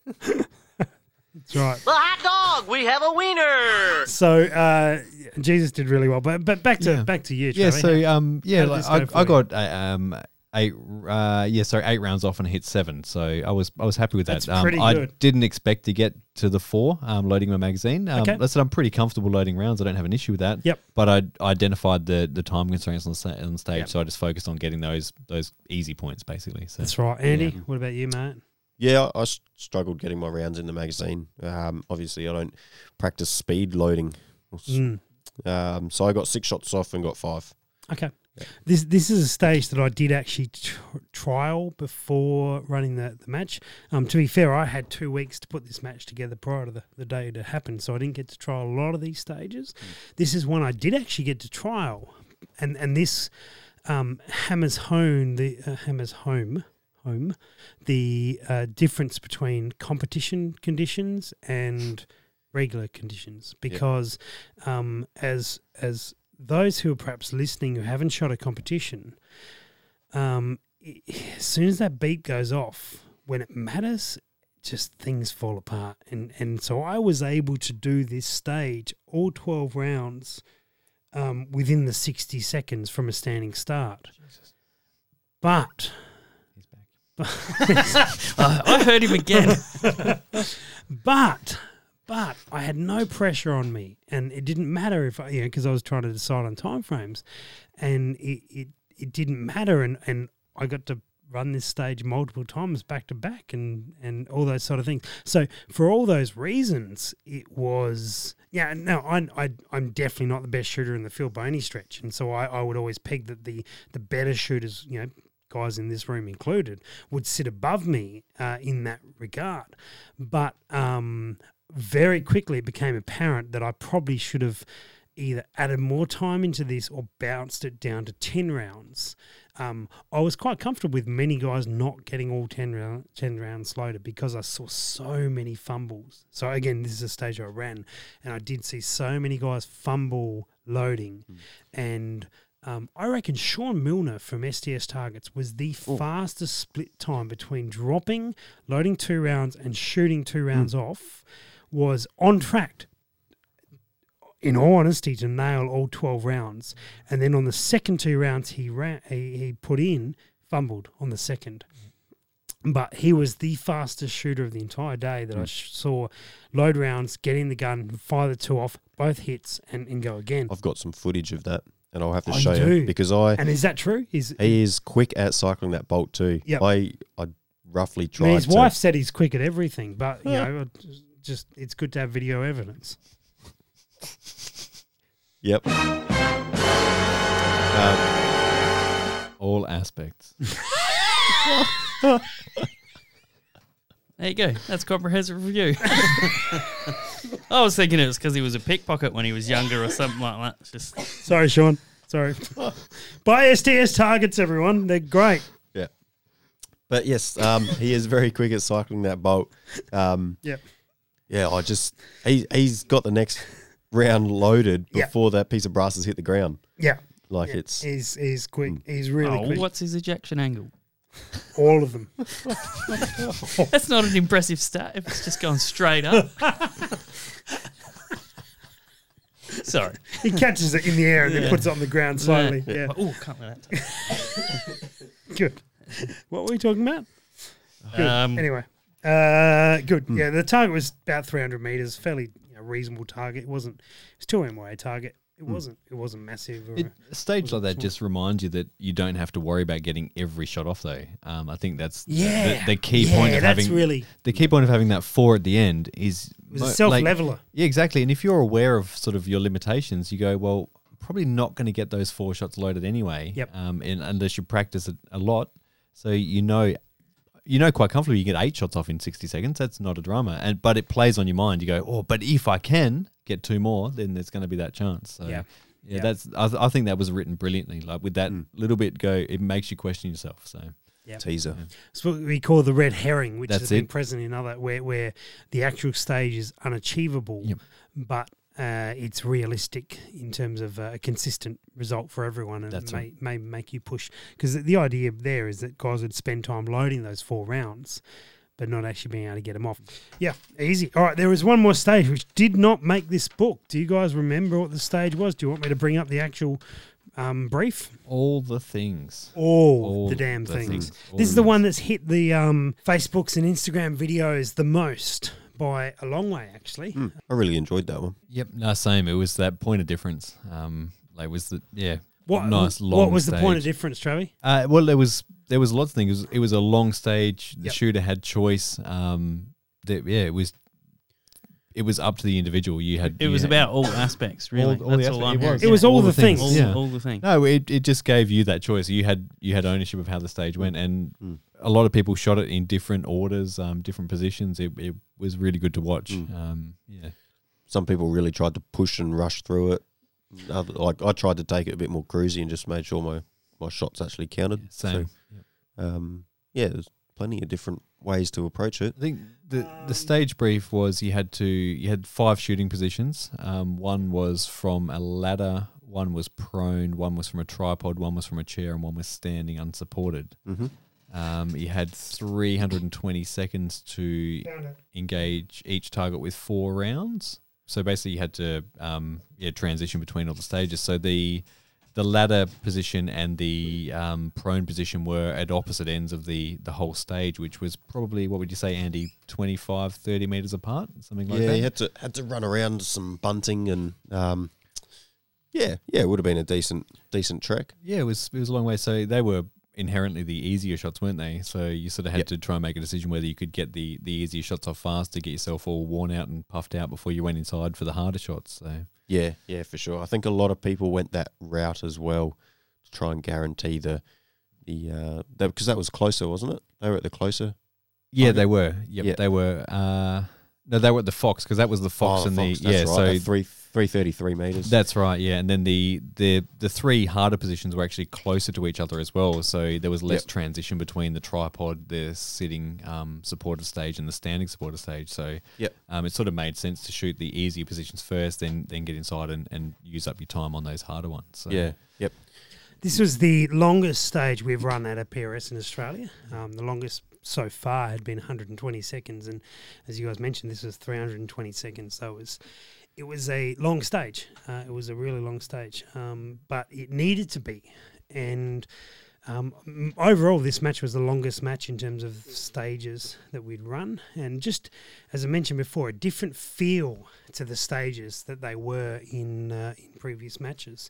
That's right. The hot dog. We have a wiener. So uh, Jesus did really well, but but back to yeah. back to you. Charlie. Yeah. So um yeah, like, I go I, I got uh, um. Eight, uh, yeah, sorry, eight rounds off and hit seven. So I was I was happy with that. That's um, pretty I good. didn't expect to get to the four um, loading my magazine. Um, okay. I said I'm pretty comfortable loading rounds. I don't have an issue with that. Yep. But I identified the the time constraints on the on stage, yep. so I just focused on getting those those easy points basically. So, that's right, Andy. Yeah. What about you, mate? Yeah, I, I struggled getting my rounds in the magazine. Um, obviously, I don't practice speed loading. Mm. Um, so I got six shots off and got five. Okay. Yeah. This this is a stage that I did actually tr- trial before running the, the match. Um, to be fair, I had two weeks to put this match together prior to the, the day it happened, so I didn't get to trial a lot of these stages. Mm. This is one I did actually get to trial, and and this um, hammers home the uh, hammers home home the uh, difference between competition conditions and regular conditions, because yeah. um, as as those who are perhaps listening who haven't shot a competition, um, it, as soon as that beep goes off, when it matters, just things fall apart. And and so I was able to do this stage, all twelve rounds, um, within the sixty seconds from a standing start. Jesus. But... He's back. uh, I heard him again. but... But I had no pressure on me, and it didn't matter if I, you know, because I was trying to decide on timeframes, and it, it, it didn't matter, and, and I got to run this stage multiple times back to back, and, and all those sort of things. So for all those reasons, it was yeah. No, I I I'm definitely not the best shooter in the field by any stretch, and so I, I would always peg that the the better shooters, you know, guys in this room included, would sit above me uh, in that regard, but um. Very quickly, it became apparent that I probably should have either added more time into this or bounced it down to ten rounds. Um, I was quite comfortable with many guys not getting all ten, round, ten rounds loaded because I saw so many fumbles. So, again, this is a stage I ran, and I did see so many guys fumble loading. Mm. And um, I reckon Sean Milner from S D S Targets was the Ooh. fastest split time between dropping, loading two rounds, and shooting two rounds mm. off. Was on track in all honesty, to nail all twelve rounds. And then on the second two rounds he ran, he, he put in, fumbled on the second. But he was the fastest shooter of the entire day that mm. I sh- saw. Load rounds, get in the gun, fire the two off, both hits, and, and go again. I've got some footage of that, and I'll have to I show do. you. Because I And is that true? Is He is quick at cycling that bolt too. Yep. I, I roughly tried I mean, his to. His wife said he's quick at everything, but you yeah. know, just it's good to have video evidence. Yep. Um, all aspects. There you go. That's comprehensive review. I was thinking it was because he was a pickpocket when he was younger or something like that. Just sorry, Sean. Sorry. Buy S D S targets, everyone. They're great. Yeah. But yes, um, he is very quick at cycling that bolt. Um, yeah. Yeah. I just he he's got the next round loaded before yep. that piece of brass has hit the ground. Yeah. Like yep. it's he's he's quick. Mm. He's really oh, quick. What's his ejection angle? All of them. That's not an impressive stat if it's just going straight up. Sorry. He catches it in the air and yeah. then puts it on the ground slowly. Yeah. Yeah. Oh, can't let that. Good. What were we talking about? Good. Um, anyway. Uh, good. Hmm. Yeah, the target was about three hundred metres, fairly you know, reasonable target. It wasn't, it was two M Y A target. It wasn't. It wasn't massive. Or it, a stage like that small. Just reminds you that you don't have to worry about getting every shot off, though. Um, I think that's yeah. the, the key yeah, point of that's having really the key point of having that four at the end is it was mo- a self-leveler. Like, yeah, exactly. And if you're aware of sort of your limitations, you go, well, probably not going to get those four shots loaded anyway. Yep. Um, and, unless you practice it a lot, so you know, you know, quite comfortably, you get eight shots off in sixty seconds. That's not a drama. And but it plays on your mind. You go, oh, but if I can get two more, then there's going to be that chance. So yeah, yeah, yeah. that's. I, th- I think that was written brilliantly. Like with that mm. little bit, go. It makes you question yourself. So yeah. teaser. Yeah. It's what we call the red herring, which that's has it. been present in other where where the actual stage is unachievable, yep. but uh, it's realistic in terms of uh, a consistent result for everyone, and that's it may, may make you push. Because the idea there is that guys would spend time loading those four rounds, but not actually being able to get them off. Yeah, easy. All right, there was one more stage which did not make this book. Do you guys remember what the stage was? Do you want me to bring up the actual um, brief? All the things. All, All the damn the things. things. This is the one that's hit the um, Facebooks and Instagram videos the most by a long way, actually. Mm, I really enjoyed that one. Yep, no, same. It was that point of difference. Um, like was the yeah. What, nice long what was stage. The point of difference, Travi? Uh, well, there was there was lots of things. It was, it was a long stage. The yep. shooter had choice. Um, the, yeah, it was it was up to the individual. You had it you was had, about all aspects, really. All, all That's all I'm It was, it was yeah. all, all the things. things. All, yeah. all the things. No, it it just gave you that choice. You had you had ownership of how the stage went, and mm. a lot of people shot it in different orders, um, different positions. It it was really good to watch. Mm. Um, yeah, some people really tried to push and rush through it. Other, like I tried to take it a bit more cruisy and just made sure my, my shots actually counted. Yeah, same. So, yep. um, yeah, there's plenty of different ways to approach it. I think the the stage brief was you had to you had five shooting positions. Um, one was from a ladder, one was prone, one was from a tripod, one was from a chair, and one was standing unsupported. Mm-hmm. Um, you had three hundred twenty seconds to engage each target with four rounds. So basically, you had to um, yeah, transition between all the stages. So the the ladder position and the um, prone position were at opposite ends of the, the whole stage, which was probably, what would you say, Andy, twenty-five, thirty metres apart, something like yeah, that? Yeah, you had to, had to run around some bunting and, um, yeah, yeah, it would have been a decent decent trek. Yeah, it was, it was a long way. So they were inherently the easier shots, weren't they? So you sort of had yep. to try and make a decision whether you could get the, the easier shots off fast to get yourself all worn out and puffed out before you went inside for the harder shots. So yeah, yeah, for sure. I think a lot of people went that route as well to try and guarantee the the uh because that, that was closer, wasn't it? They were at the closer. Yeah, target. they were. Yep, yep, they were. Uh, no, they were at the Fox because that was the Fox oh, and the, Fox, the yeah. Right. So the three. three thirty-three metres. That's right, yeah. And then the, the the three harder positions were actually closer to each other as well, so there was less yep. transition between the tripod, the sitting um, supporter stage and the standing supporter stage. So yep. um, it sort of made sense to shoot the easier positions first, then then get inside and, and use up your time on those harder ones. So. Yeah, yep. This was the longest stage we've run at a P R S in Australia. Um, the longest so far had been one hundred twenty seconds, and as you guys mentioned, this was three hundred twenty seconds, so it was... it was a long stage. Uh, it was a really long stage, um, but it needed to be. And um, overall, this match was the longest match in terms of stages that we'd run. And just, as I mentioned before, a different feel to the stages that they were in uh, in previous matches.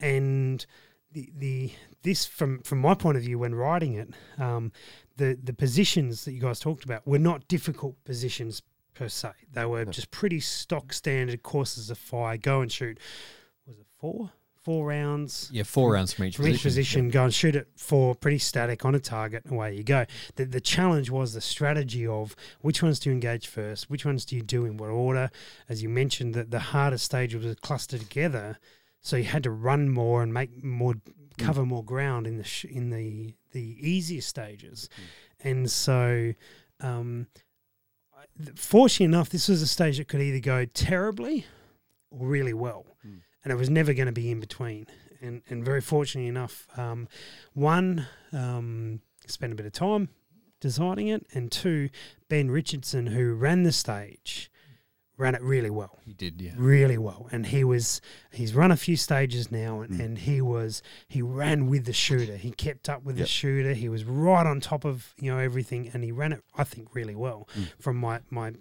And the the this, from, from my point of view, when riding it, um, the, the positions that you guys talked about were not difficult positions per se. They were no. just pretty stock standard courses of fire, go and shoot. Was it four? Four rounds. Yeah, four rounds from each from position. Each position, yeah. Go and shoot it for pretty static on a target, and away you go. The, the challenge was the strategy of which ones do you engage first, which ones do you do in what order. As you mentioned, that the hardest stage was clustered together, so you had to run more and make more, cover mm. more ground in the sh- in the the easier stages. Mm. And so... Um, fortunately enough, this was a stage that could either go terribly or really well, mm. and it was never going to be in between. And and very fortunately enough, um, one, um, spent a bit of time designing it, and two, Ben Richardson, who ran the stage, ran it really well. He did, yeah. Really well. And he was he's run a few stages now, and, mm. and he was he ran with the shooter. He kept up with yep. the shooter. He was right on top of, you know, everything, and he ran it, I think, really well mm. from my, my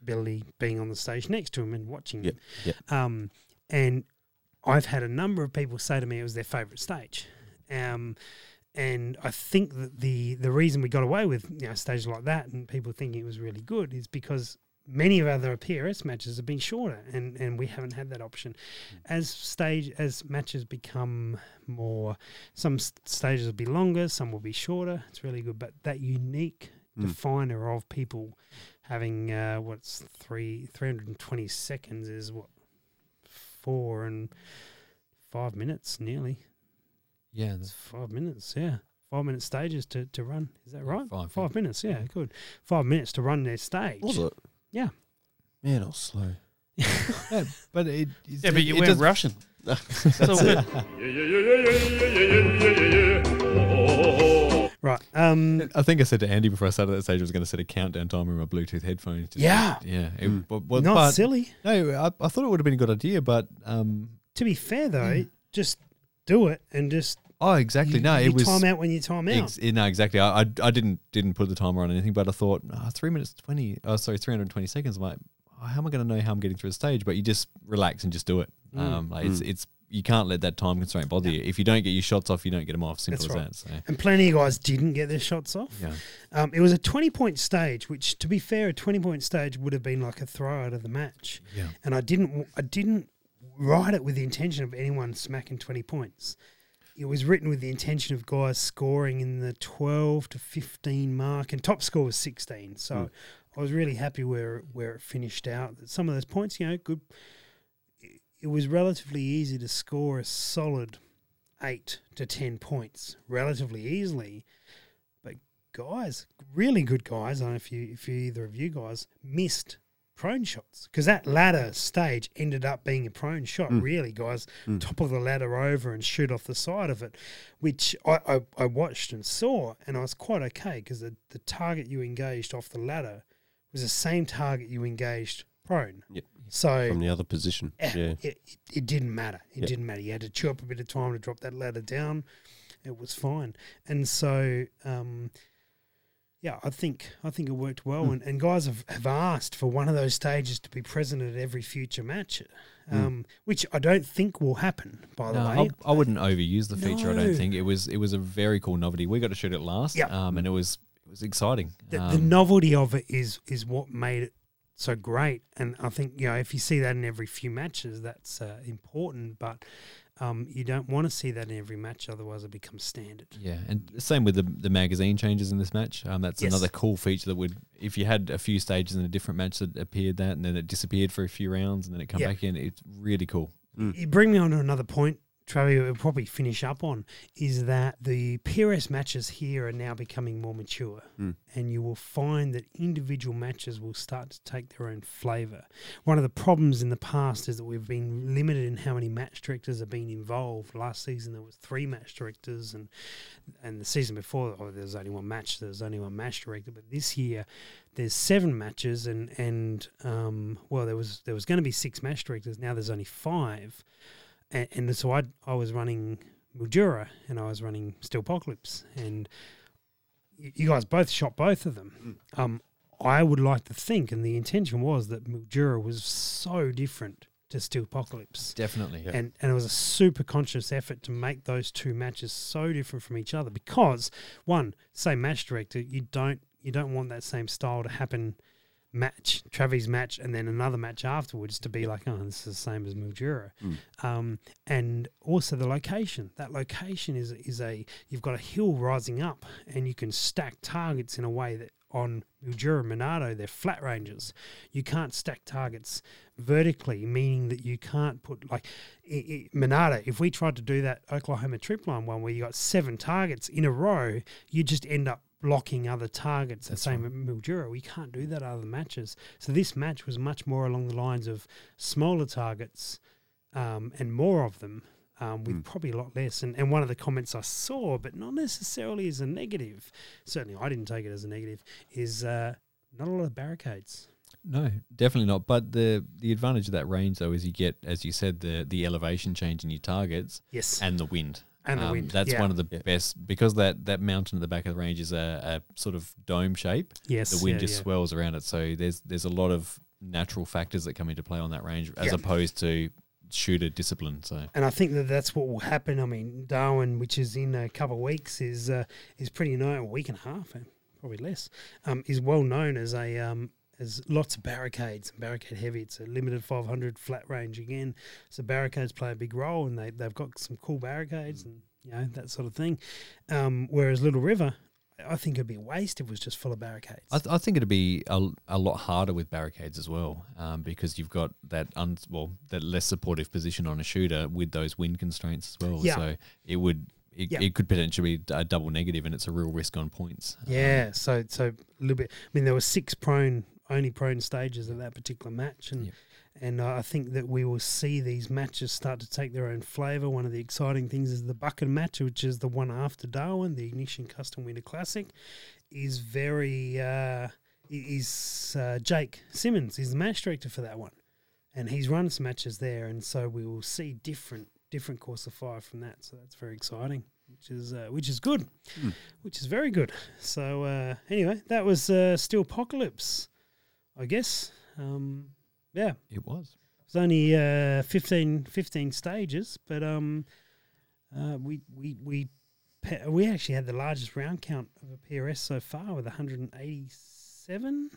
ability being on the stage next to him and watching yep. him. Yep. Um, and I've had a number of people say to me it was their favourite stage. Um And I think that the the reason we got away with, you know, stages like that and people thinking it was really good is because many of other P R S matches have been shorter, and, and we haven't had that option. As stage as matches become more, some st- stages will be longer, some will be shorter. It's really good, but that unique mm. definer of people having uh, what's three three hundred and twenty seconds is what four and five minutes nearly. Yeah, that's five minutes. Yeah. Five minute stages to, to run. Is that right? Five, five minutes. Yeah, good. Five minutes to run their stage. Was it? Yeah. Man, I was slow. yeah, but it, it's, yeah, but you it, weren't it Russian. That's all good. Right. Um, I think I said to Andy before I started that stage I was going to set a countdown timer in my Bluetooth headphones. Yeah. It, yeah. It, mm. but, but, Not but, silly. No, I, I thought it would have been a good idea, but... Um, to be fair, though, yeah. just do it and just... Oh, exactly. You, no, you it was time out when you time out. Ex- no, exactly. I, I I didn't didn't put the timer on anything, but I thought oh, three minutes twenty. Oh, sorry, three hundred twenty seconds. I'm like, oh, how am I going to know how I'm getting through the stage? But you just relax and just do it. Mm. Um, like mm. it's it's you can't let that time constraint bother no. you. If you don't get your shots off, you don't get them off. Simple That's as right. that. So. And plenty of guys didn't get their shots off. Yeah. Um, it was a twenty point stage, which, to be fair, a twenty point stage would have been like a throw out of the match. Yeah. And I didn't I didn't write it with the intention of anyone smacking twenty points. It was written with the intention of guys scoring in the twelve to fifteen mark, and top score was sixteen. So mm. I was really happy where where it finished out. Some of those points, you know, good. It was relatively easy to score a solid eight to ten points relatively easily. But guys, really good guys, I don't know if, you, if you, either of you guys, missed prone shots, because that ladder stage ended up being a prone shot, mm. really, guys. Mm. Top of the ladder over and shoot off the side of it, which I, I, I watched and saw, and I was quite okay because the, the target you engaged off the ladder was the same target you engaged prone. Yep. So from the other position. Eh, yeah. It, it, it didn't matter. It yep. didn't matter. You had to chew up a bit of time to drop that ladder down. It was fine. And so... Um, Yeah, I think I think it worked well, mm. and, and guys have, have asked for one of those stages to be present at every future match, um, mm. which I don't think will happen. By no, the way, I'll, I wouldn't overuse the feature. No. I don't think it was it was a very cool novelty. We got to shoot it last, yep. um, and it was it was exciting. The, um, the novelty of it is is what made it so great, and I think, you know, if you see that in every few matches, that's uh, important. But Um, you don't want to see that in every match, otherwise it becomes standard. Yeah, and same with the the magazine changes in this match. Um, that's yes. another cool feature that would, if you had a few stages in a different match that appeared that, and then it disappeared for a few rounds, and then it come yeah. back in. It's really cool. Mm. You bring me on to another point, Travi will probably finish up on, is that the P R S matches here are now becoming more mature. Mm. And you will find that individual matches will start to take their own flavour. One of the problems in the past is that we've been limited in how many match directors have been involved. Last season there was three match directors, and and the season before, oh, there was only one match, there was only one match director. But this year there's seven matches, and and um, well, there was there was going to be six match directors. Now there's only five. And, and so I I was running Mildura and I was running Steelpocalypse, and you, you guys both shot both of them. Mm. Um, I would like to think, and the intention was that Mildura was so different to Steelpocalypse. Definitely. Yeah. And, and it was a super conscious effort to make those two matches so different from each other because, one, same match director, you don't you don't want that same style to happen match, Travis match, and then another match afterwards to be like, oh, this is the same as Mildura. Mm. Um, and also the location. That location is is a, you've got a hill rising up and you can stack targets in a way that on Mildura and Monado, they're flat ranges. You can't stack targets vertically, meaning that you can't put, like, it, it, Monado, if we tried to do that Oklahoma trip line one where you got seven targets in a row, you just end up blocking other targets. That's the same right. At Mildura, we can't do that at other matches. So this match was much more along the lines of smaller targets um, and more of them um, with mm. probably a lot less. And, and one of the comments I saw, but not necessarily as a negative, certainly I didn't take it as a negative, is uh, not a lot of barricades. No, definitely not. But the the advantage of that range, though, is you get, as you said, the the elevation change in your targets. Yes. And the wind. And um, the wind. That's yeah. one of the yeah. best, because that, that mountain at the back of the range is a, a sort of dome shape. Yes. The wind yeah, just yeah. swirls around it. So there's there's a lot of natural factors that come into play on that range as yeah. opposed to shooter discipline. So, and I think that that's what will happen. I mean, Darwin, which is in a couple of weeks, is uh, is pretty known, a week and a half, probably less, um, is well known as a um, as lots of barricades and barricade heavy. It's a limited five hundred flat range again. So barricades play a big role, and they, they've got some cool barricades and, you know, that sort of thing. Um, whereas Little River, I think it'd be a waste if it was just full of barricades. I, th- I think it'd be a, a lot harder with barricades as well um, because you've got that un- well that less supportive position on a shooter with those wind constraints as well. Yeah. So it would... It, yep. it could potentially be a double negative, and it's a real risk on points. Yeah, um, so so a little bit. I mean, there were six prone, only prone stages of that particular match, and yep. and uh, I think that we will see these matches start to take their own flavour. One of the exciting things is the Bucket match, which is the one after Darwin, the Ignition Custom Winter Classic, is very uh, is uh, Jake Simmons is the match director for that one, and he's run some matches there, and so we will see different. different course of fire from that, so that's very exciting, which is uh, which is good, mm. which is very good. So uh, anyway, that was uh, Steelpocalypse, I guess. Um, yeah, it was. It was only uh, fifteen, fifteen stages, but um, uh, we we we pe- we actually had the largest round count of a P R S so far, with one hundred eighty-seven.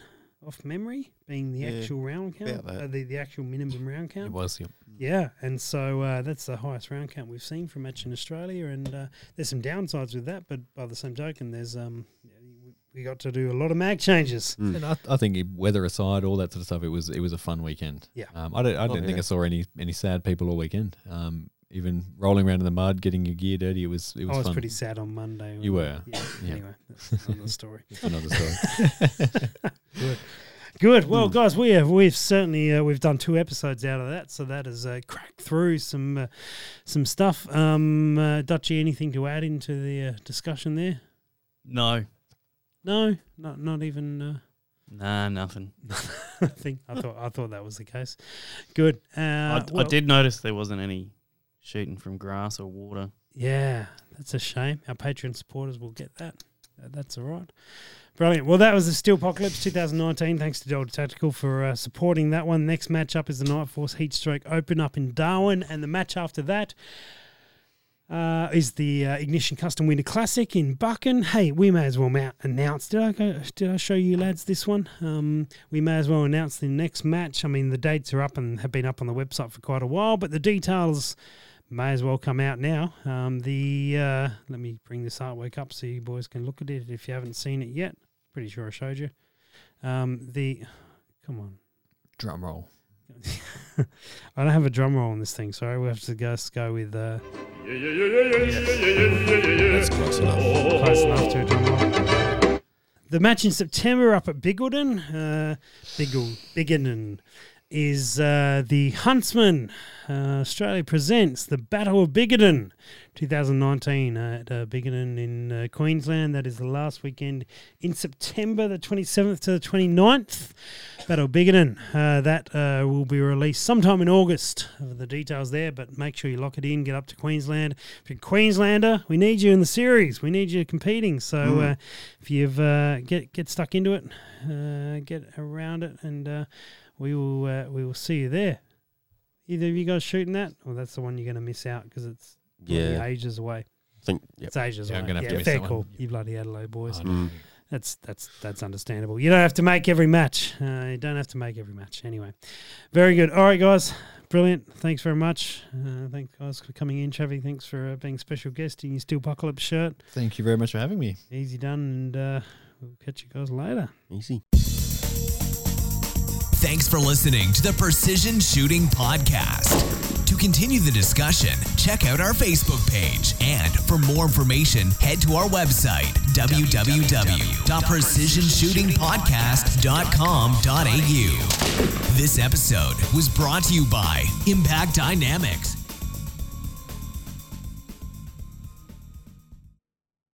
Off memory, being the yeah, actual round count, uh, the, the actual minimum round count. It was, yeah. Yeah, and so uh, that's the highest round count we've seen for a match in Australia, and uh, there's some downsides with that, but by the same token, there's um, we got to do a lot of mag changes. Mm. And I, I think weather aside, all that sort of stuff, it was it was a fun weekend. Yeah, um, I don't I don't oh, think yeah. I saw any any sad people all weekend. Um, even rolling around in the mud, getting your gear dirty, it was it was. I was fun. pretty sad on Monday. You were, yeah. yeah. Anyway, that's another story. That's another story. Good. Good. Well, guys, we have we've certainly uh, we've done two episodes out of that, so that has uh, cracked through some uh, some stuff. Um, uh, Dutchie, anything to add into the uh, discussion there? No, no, not not even. Uh, nah, nothing. I think I thought I thought that was the case. Good. Uh, I, d- well, I did notice there wasn't any shooting from grass or water. Yeah, that's a shame. Our Patreon supporters will get that. That's all right. Brilliant. Well, that was the Steelpocalypse twenty nineteen. Thanks to Delta Tactical for uh, supporting that one. Next match up is the Nightforce Heatstroke Open up in Darwin, and the match after that uh, is the uh, Ignition Custom Winter Classic in Bucken. Hey, we may as well mount, announce. Did I go, did I show you lads this one? Um, we may as well announce the next match. I mean, the dates are up and have been up on the website for quite a while, but the details may as well come out now. Um, the uh, let me bring this artwork up so you boys can look at it if you haven't seen it yet. Pretty sure I showed you. Um, the come on, drum roll. I don't have a drum roll on this thing. Sorry, we have to guess, go with. Uh, yes. That's close enough. Close enough to a drum roll. The match in September up at Biggledon, uh, Biggledon is uh, the Huntsman uh, Australia presents the Battle of Biggenden, twenty nineteen uh, at uh, Biggenden in uh, Queensland. That is the last weekend in September, the twenty-seventh to the twenty-ninth. Battle of Biggenden. Uh, that uh, will be released sometime in August. The details there, but make sure you lock it in. Get up to Queensland. If you're a Queenslander, we need you in the series. We need you competing. So mm. uh, if you've uh, get get stuck into it, uh, get around it, and. Uh, We will uh, we will see you there. Either of you guys shooting that, or that's the one you're going to miss out because it's yeah. ages away. I think yep. it's ages yeah, away. I'm gonna have yeah, to miss fair that call. One. You bloody Adelaide boys. Oh, mm. That's that's that's understandable. You don't have to make every match. Uh, you don't have to make every match anyway. Very good. All right, guys. Brilliant. Thanks very much. Uh, thanks, guys, for coming in. Travi, thanks for uh, being a special guest in your Steelpocalypse shirt. Thank you very much for having me. Easy done, and uh, we'll catch you guys later. Easy. Thanks for listening to the Precision Shooting Podcast. To continue the discussion, check out our Facebook page. And for more information, head to our website, w w w dot precision shooting podcast dot com dot a u. This episode was brought to you by Impact Dynamics.